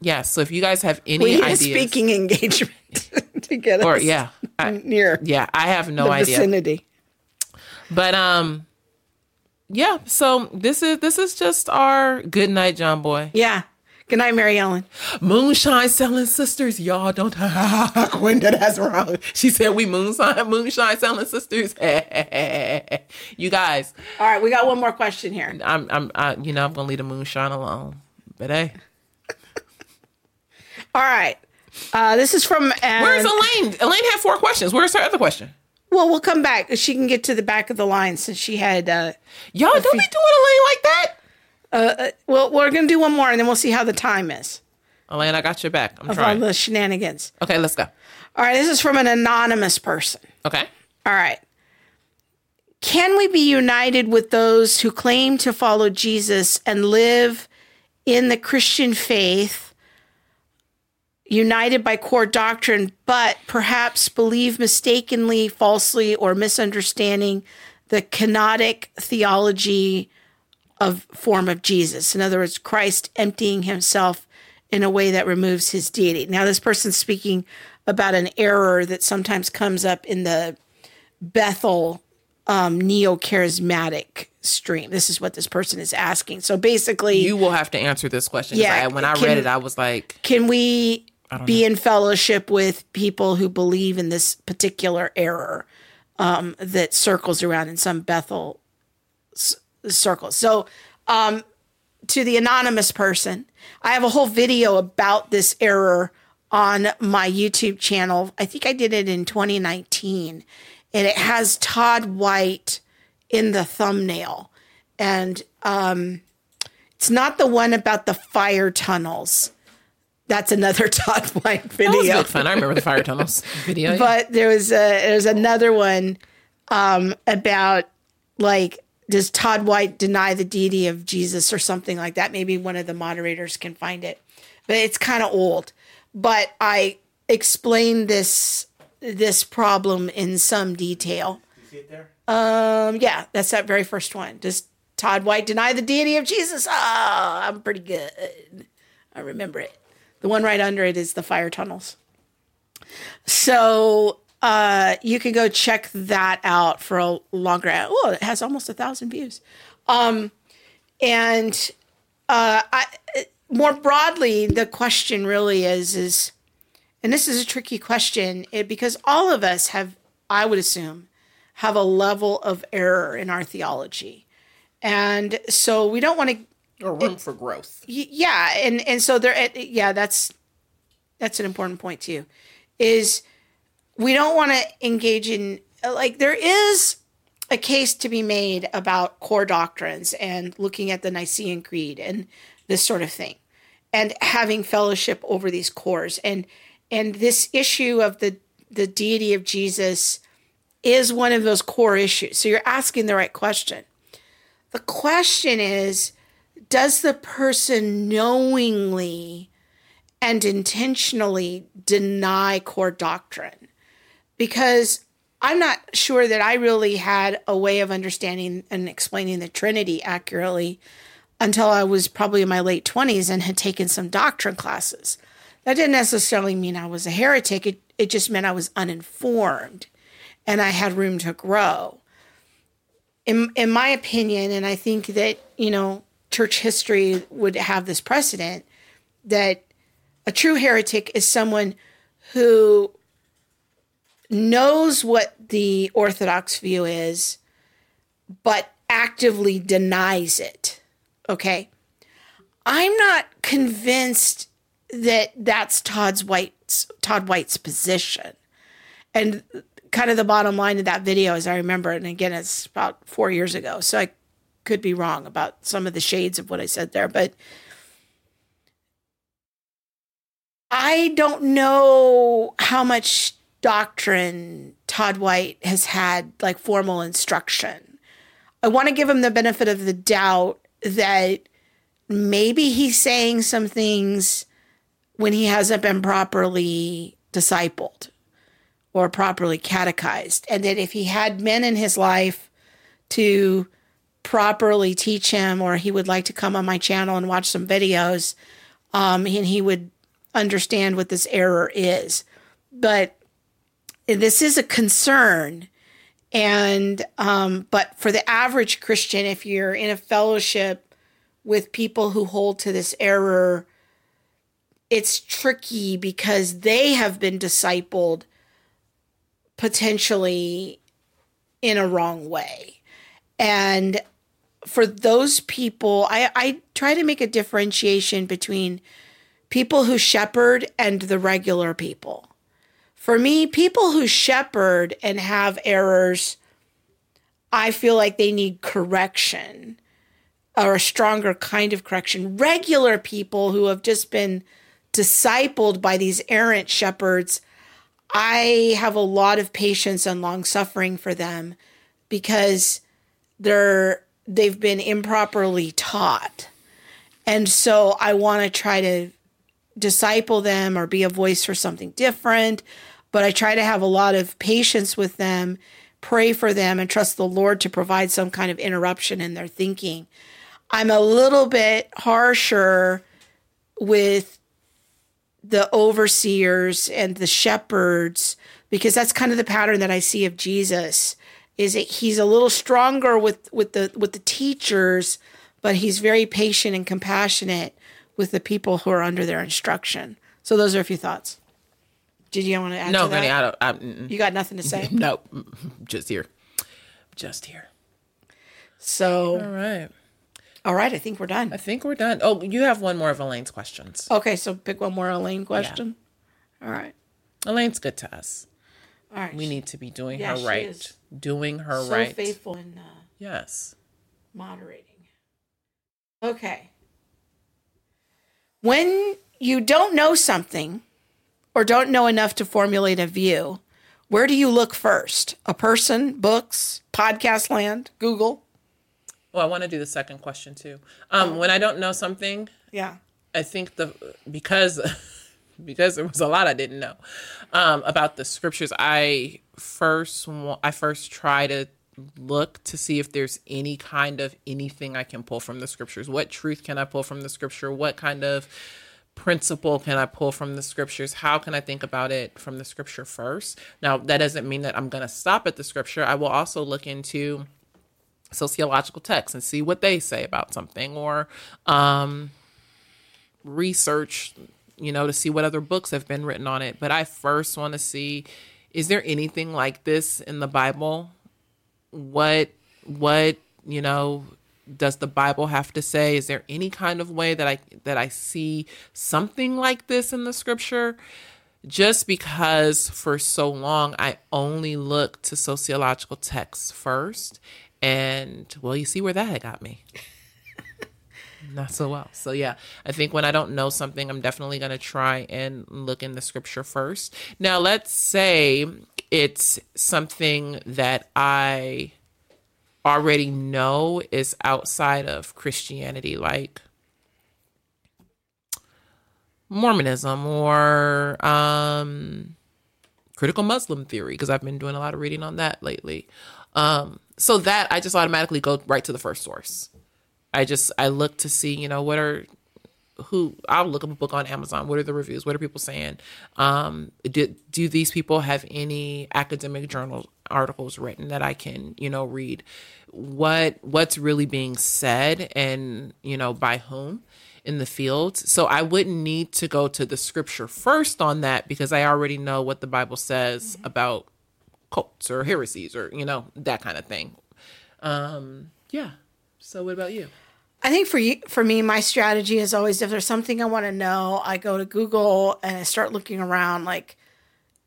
Yeah, so if you guys have any we ideas, need a speaking engagement to get us or yeah, I, near. Yeah. I have no the idea. Vicinity. But, um, yeah. So this is, this is just our good night, John Boy. Yeah. Good night, Mary Ellen. Moonshine selling sisters. Y'all don't talk when that's wrong. She said we moonshine, moonshine selling sisters. You guys. All right. We got one more question here. I'm, I'm, I, you know, I'm going to leave the moonshine alone. But hey. All right. Uh, this is from. An... Where's Elaine? Elaine had four questions. Where's her other question? Well, we'll come back. She can get to the back of the line since she had. Uh, Y'all don't few... be doing Elaine like that. Uh, well, we're going to do one more, and then we'll see how the time is. Elaine, I got your back. I'm of trying. All the shenanigans. Okay, let's go. All right, this is from an anonymous person. Okay. All right. Can we be united with those who claim to follow Jesus and live in the Christian faith, united by core doctrine, but perhaps believe mistakenly, falsely, or misunderstanding the canonic theology of form of Jesus. In other words, Christ emptying himself in a way that removes his deity. Now, this person's speaking about an error that sometimes comes up in the Bethel um, neo-charismatic stream. This is what this person is asking. So basically... You will have to answer this question. Yeah. I, when I can, read it, I was like... Can we be know. in fellowship with people who believe in this particular error um, that circles around in some Bethel... circles. So, um, to the anonymous person, I have a whole video about this error on my YouTube channel. I think I did it in twenty nineteen, and it has Todd White in the thumbnail. And, um, it's not the one about the fire tunnels. That's another Todd White video. That was good fun. I remember the fire tunnels video. But yeah. there was a, there's another one um, about like, does Todd White deny the deity of Jesus or something like that? Maybe one of the moderators can find it, but it's kind of old. But I explained this this problem in some detail. You see it there? Um, yeah, that's that very first one. Does Todd White deny the deity of Jesus? Ah, oh, I'm pretty good. I remember it. The one right under it is the fire tunnels. So uh, you can go check that out for a longer. Oh, it has almost a thousand views. Um, and uh, I, more broadly, the question really is, is, and this is a tricky question, it, because all of us have, I would assume, have a level of error in our theology. And so we don't want to... Or room it, for growth. Yeah, and, and so there. Yeah, that's that's an important point too. Is we don't want to engage in like there is a case to be made about core doctrines and looking at the Nicene Creed and this sort of thing, and having fellowship over these cores and and this issue of the the deity of Jesus is one of those core issues. So you're asking the right question. The question is, does the person knowingly and intentionally deny core doctrine? Because I'm not sure that I really had a way of understanding and explaining the Trinity accurately until I was probably in my late twenties and had taken some doctrine classes. That didn't necessarily mean I was a heretic. It, it just meant I was uninformed and I had room to grow. In, in my opinion, and I think that, you know, church history would have this precedent that a true heretic is someone who knows what the Orthodox view is, but actively denies it. Okay. I'm not convinced that that's Todd's White's, Todd White's position. And kind of the bottom line of that video, as I remember, and again, it's about four years ago, so I could be wrong about some of the shades of what I said there, but I don't know how much doctrine Todd White has had, like formal instruction. I want to give him the benefit of the doubt that maybe he's saying some things when he hasn't been properly discipled or properly catechized. And that if he had men in his life to properly teach him, or he would like to come on my channel and watch some videos, um, and he would understand what this error is. But this is a concern. And, um, but for the average Christian, if you're in a fellowship with people who hold to this error, it's tricky because they have been discipled potentially in a wrong way. And for those people, I, I try to make a differentiation between people who shepherd and the regular people. For me, people who shepherd and have errors, I feel like they need correction or a stronger kind of correction. Regular people who have just been discipled by these errant shepherds, I have a lot of patience and long suffering for them because They're, they've been improperly taught. And so I want to try to disciple them or be a voice for something different. But I try to have a lot of patience with them, pray for them, and trust the Lord to provide some kind of interruption in their thinking. I'm a little bit harsher with the overseers and the shepherds because that's kind of the pattern that I see of Jesus. Is that he's a little stronger with, with the with the teachers, but he's very patient and compassionate with the people who are under their instruction. So those are a few thoughts. Did you want to add no, to that? No, I don't. I, you got nothing to say? No, just here. Just here. So. All right. All right, I think we're done. I think we're done. Oh, you have one more of Elaine's questions. Okay, so pick one more Elaine question. Yeah. All right. Elaine's good to us. All right. We need to be doing yeah, her right. She is. Doing her so right. So faithful in uh, yes. moderating. Okay. When you don't know something or don't know enough to formulate a view, Where do you look first? A person, books, podcast land, Google? Well, I want to do the second question too. Um, oh. When I don't know something, yeah, I think the because because there was a lot I didn't know um, about the scriptures. I first I first try to look to see if there's any kind of anything I can pull from the scriptures. What truth can I pull from the scripture? What kind of principle can I pull from the scriptures? How can I think about it from the scripture first? Now, that doesn't mean that I'm going to stop at the scripture. I will also look into sociological texts and see what they say about something, or um, research, you know, to see what other books have been written on it. But I first want to see, is there anything like this in the Bible? What, what, you know, does the Bible have to say? Is there any kind of way that I that I see something like this in the scripture? Just because for so long I only looked to sociological texts first, and well, you see where that had got me. Not so well. So yeah, I think when I don't know something, I'm definitely going to try and look in the scripture first. Now, let's say it's something that I already know is outside of Christianity, like Mormonism or um, critical Muslim theory, because I've been doing a lot of reading on that lately. Um, so that I just automatically go right to the first source. I just, I look to see, you know, what are, who, I'll look up a book on Amazon. What are the reviews? What are people saying? Um, do, do these people have any academic journal articles written that I can, you know, read? What, what's really being said, and, you know, by whom in the field? So I wouldn't need to go to the scripture first on that, because I already know what the Bible says mm-hmm. about cults or heresies or, you know, that kind of thing. Um, yeah. So what about you? I think for you, for me, my strategy is always, if there's something I want to know, I go to Google and I start looking around, like,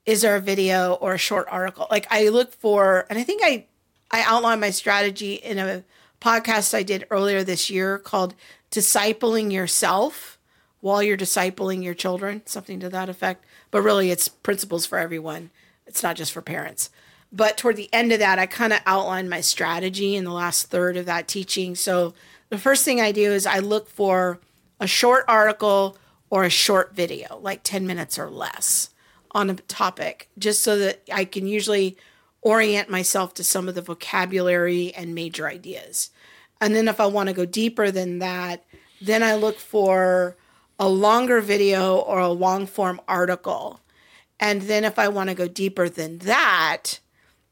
is there a video or a short article? Like, I look for, and I think I, I outlined my strategy in a podcast I did earlier this year called Discipling Yourself While You're Discipling Your Children, something to that effect. But really, it's principles for everyone. It's not just for parents. But toward the end of that, I kind of outlined my strategy in the last third of that teaching. So the first thing I do is I look for a short article or a short video, like ten minutes or less, on a topic, just so that I can usually orient myself to some of the vocabulary and major ideas. And then if I want to go deeper than that, then I look for a longer video or a long-form article. And then if I want to go deeper than that,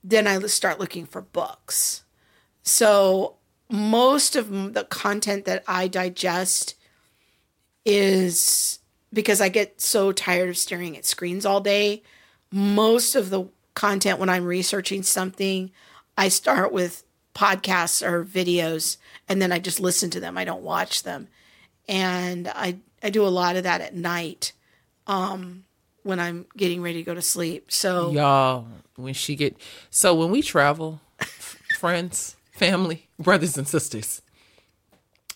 then I start looking for books. So most of the content that I digest is, because I get so tired of staring at screens all day, most of the content when I'm researching something, I start with podcasts or videos, and then I just listen to them. I don't watch them. And I, I do a lot of that at night. Um, when I'm getting ready to go to sleep. So y'all, when she get, so when we travel, f- friends, family, brothers and sisters,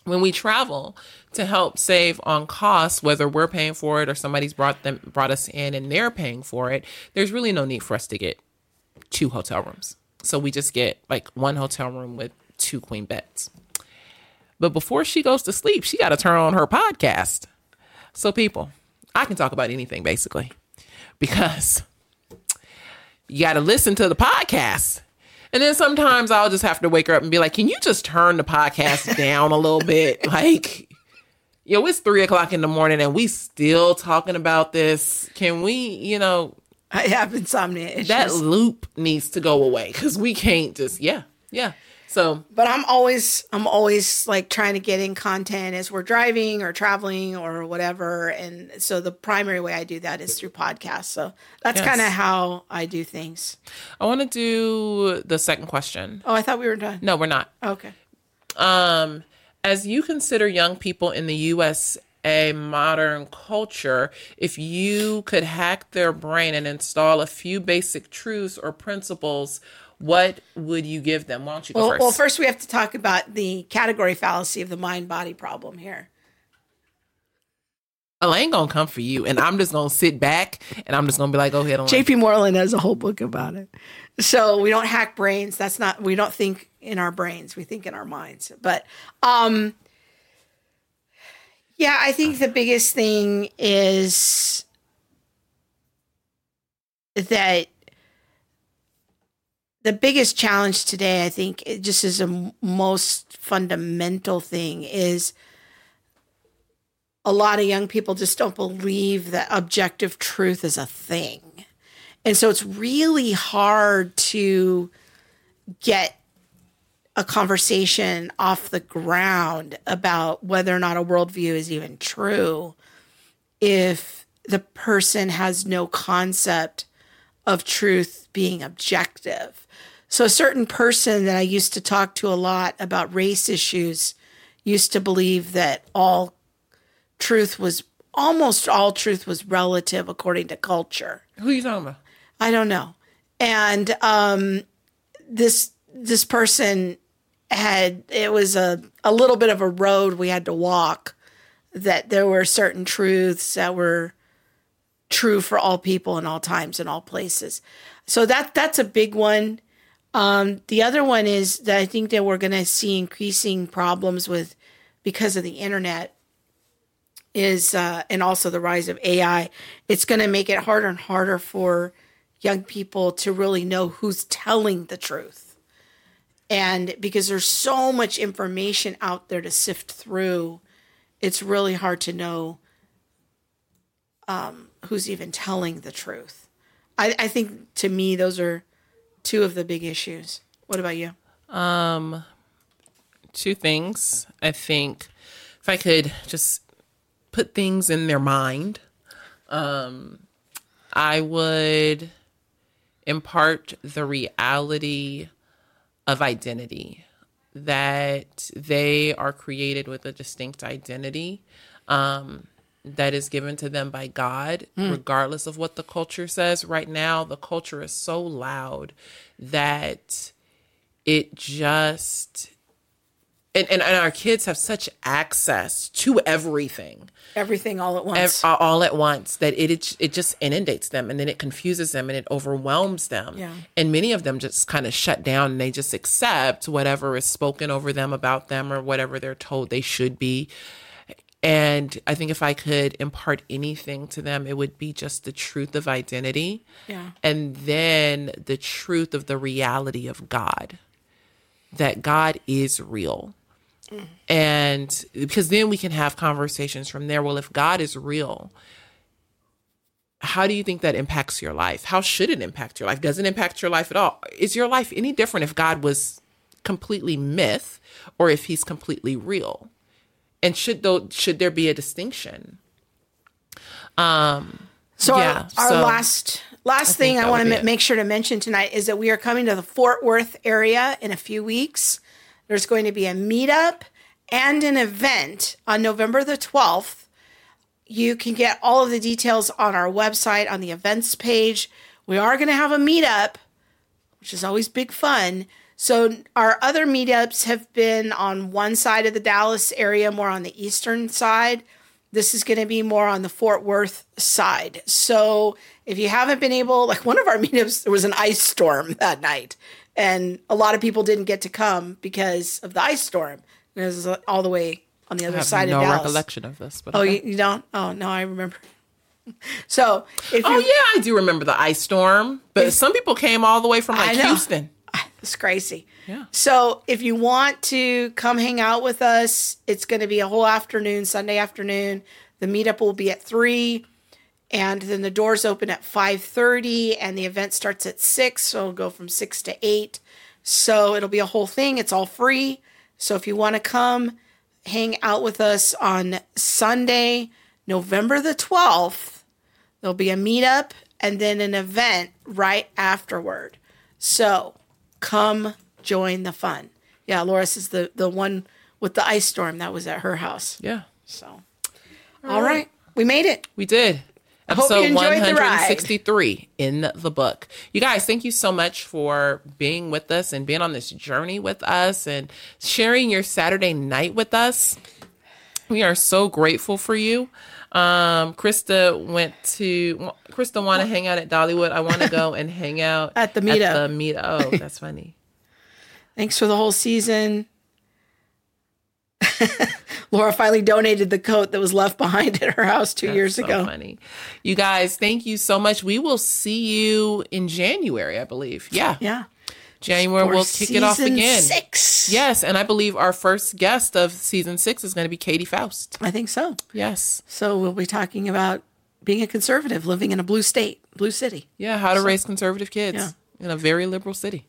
when we travel to help save on costs, whether we're paying for it or somebody's brought them, brought us in and they're paying for it, there's really no need for us to get two hotel rooms. So we just get like one hotel room with two queen beds. But before she goes to sleep, she got to turn on her podcast. So people, I can talk about anything basically, because you got to listen to the podcast. And then sometimes I'll just have to wake her up and be like, can you just turn the podcast down a little bit? Like, yo, it's three o'clock in the morning and we still talking about this. Can we, you know, I have insomnia issues. That loop needs to go away, because we can't just, yeah, yeah. So, but I'm always, I'm always like trying to get in content as we're driving or traveling or whatever. And so the primary way I do that is through podcasts. So that's yes. kind of how I do things. I want to do the second question. Oh, I thought we were done. No, we're not. Okay. Um, as you consider young people in the U S A modern culture, if you could hack their brain and install a few basic truths or principles, what would you give them? Why don't you go well, first? Well, first we have to talk about the category fallacy of the mind-body problem here. Elaine gonna come for you, and I'm just gonna sit back and I'm just gonna be like, go ahead. J P. Moreland has a whole book about it. So we don't hack brains. That's not, we don't think in our brains. We think in our minds. But um, yeah, I think the biggest thing is that the biggest challenge today, I think, it just is the most fundamental thing is, a lot of young people just don't believe that objective truth is a thing. And so it's really hard to get a conversation off the ground about whether or not a worldview is even true if the person has no concept of truth being objective. So a certain person that I used to talk to a lot about race issues used to believe that all Truth was almost all truth was relative according to culture. Who are you talking about? I don't know. And um, this this person had it was a, a little bit of a road we had to walk. That there were certain truths that were true for all people in all times and all places. So that that's a big one. Um, the other one is that I think that we're going to see increasing problems with because of the internet. Is uh, and also the rise of A I, it's going to make it harder and harder for young people to really know who's telling the truth. And because there's so much information out there to sift through, it's really hard to know um, who's even telling the truth. I, I think, to me, those are two of the big issues. What about you? Um, two things. I think if I could just put things in their mind, um, I would impart the reality of identity, that they are created with a distinct identity um, that is given to them by God, mm. regardless of what the culture says. Right now, the culture is so loud that it just... And, and and our kids have such access to everything, everything all at once, ev- all at once that it, it it just inundates them, and then it confuses them and it overwhelms them. Yeah. And many of them just kind of shut down and they just accept whatever is spoken over them about them or whatever they're told they should be. And I think if I could impart anything to them, it would be just the truth of identity, yeah, and then the truth of the reality of God, that God is real. And because then we can have conversations from there. Well, if God is real, how do you think that impacts your life? How should it impact your life? Does it impact your life at all? Is your life any different if God was completely myth or if he's completely real? And should though should there be a distinction? Um, so yeah, our, our so last last I thing I want to ma- make sure to mention tonight is that we are coming to the Fort Worth area in a few weeks. There's going to be a meetup and an event on November the twelfth. You can get all of the details on our website, on the events page. We are going to have a meetup, which is always big fun. So our other meetups have been on one side of the Dallas area, more on the eastern side. This is going to be more on the Fort Worth side. So if you haven't been able, like one of our meetups, there was an ice storm that night. And a lot of people didn't get to come because of the ice storm. It was all the way on the other side of Dallas. I have no recollection of this. But oh, okay. you, you don't? Oh, no, I remember. So, if oh, you, yeah, I do remember the ice storm. But if, some people came all the way from like Houston. It's crazy. Yeah. So, if you want to come hang out with us, it's going to be a whole afternoon, Sunday afternoon. The meetup will be at three. And then the doors open at five thirty and the event starts at six. So it'll go from six to eight. So it'll be a whole thing. It's all free. So if you want to come hang out with us on Sunday, November the twelfth, there'll be a meetup and then an event right afterward. So come join the fun. Yeah. Loris is the, the one with the ice storm that was at her house. Yeah. So, all, all right. right. We made it. We did. Episode one sixty-three in the book. You guys, thank you so much for being with us and being on this journey with us and sharing your Saturday night with us. We are so grateful for you. Um, Krista went to, Krista want to hang out at Dollywood. I want to go and hang out at the meetup. At the meet- oh, that's funny. Thanks for the whole season. Laura finally donated the coat that was left behind at her house two That's years so ago. Funny. You guys, thank you so much. We will see you in January, I believe. Yeah. Yeah. January, For we'll kick it off again. Six. Yes. And I believe our first guest of season six is going to be Katie Faust. I think so. Yes. So we'll be talking about being a conservative, living in a blue state, blue city. Yeah. How to so, raise conservative kids yeah. in a very liberal city.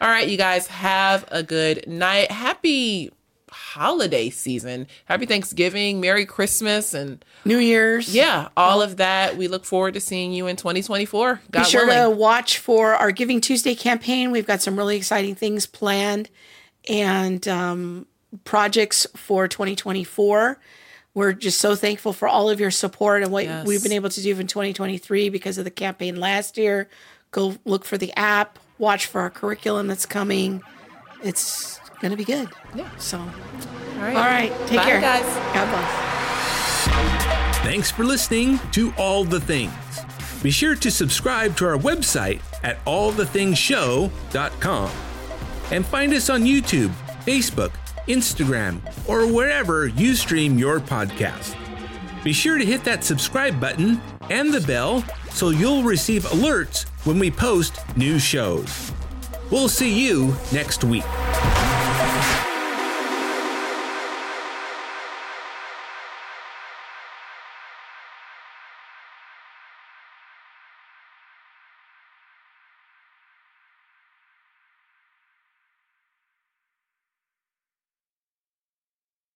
All right, you guys, have a good night. Happy holiday season. Happy Thanksgiving, Merry Christmas, and New Year's. Yeah, all of that. We look forward to seeing you in twenty twenty-four. God Be sure willing. to watch for our Giving Tuesday campaign. We've got some really exciting things planned and um, projects for twenty twenty-four. We're just so thankful for all of your support and what yes. we've been able to do in twenty twenty-three because of the campaign last year. Go look for the app, watch for our curriculum that's coming. It's gonna be good. Yeah. So, all right. All right. Take Bye, care, guys. God bless. Thanks for listening to All the Things. Be sure to subscribe to our website at all the things show dot com and find us on YouTube, Facebook, Instagram, or wherever you stream your podcast. Be sure to hit that subscribe button and the bell so you'll receive alerts when we post new shows. We'll see you next week.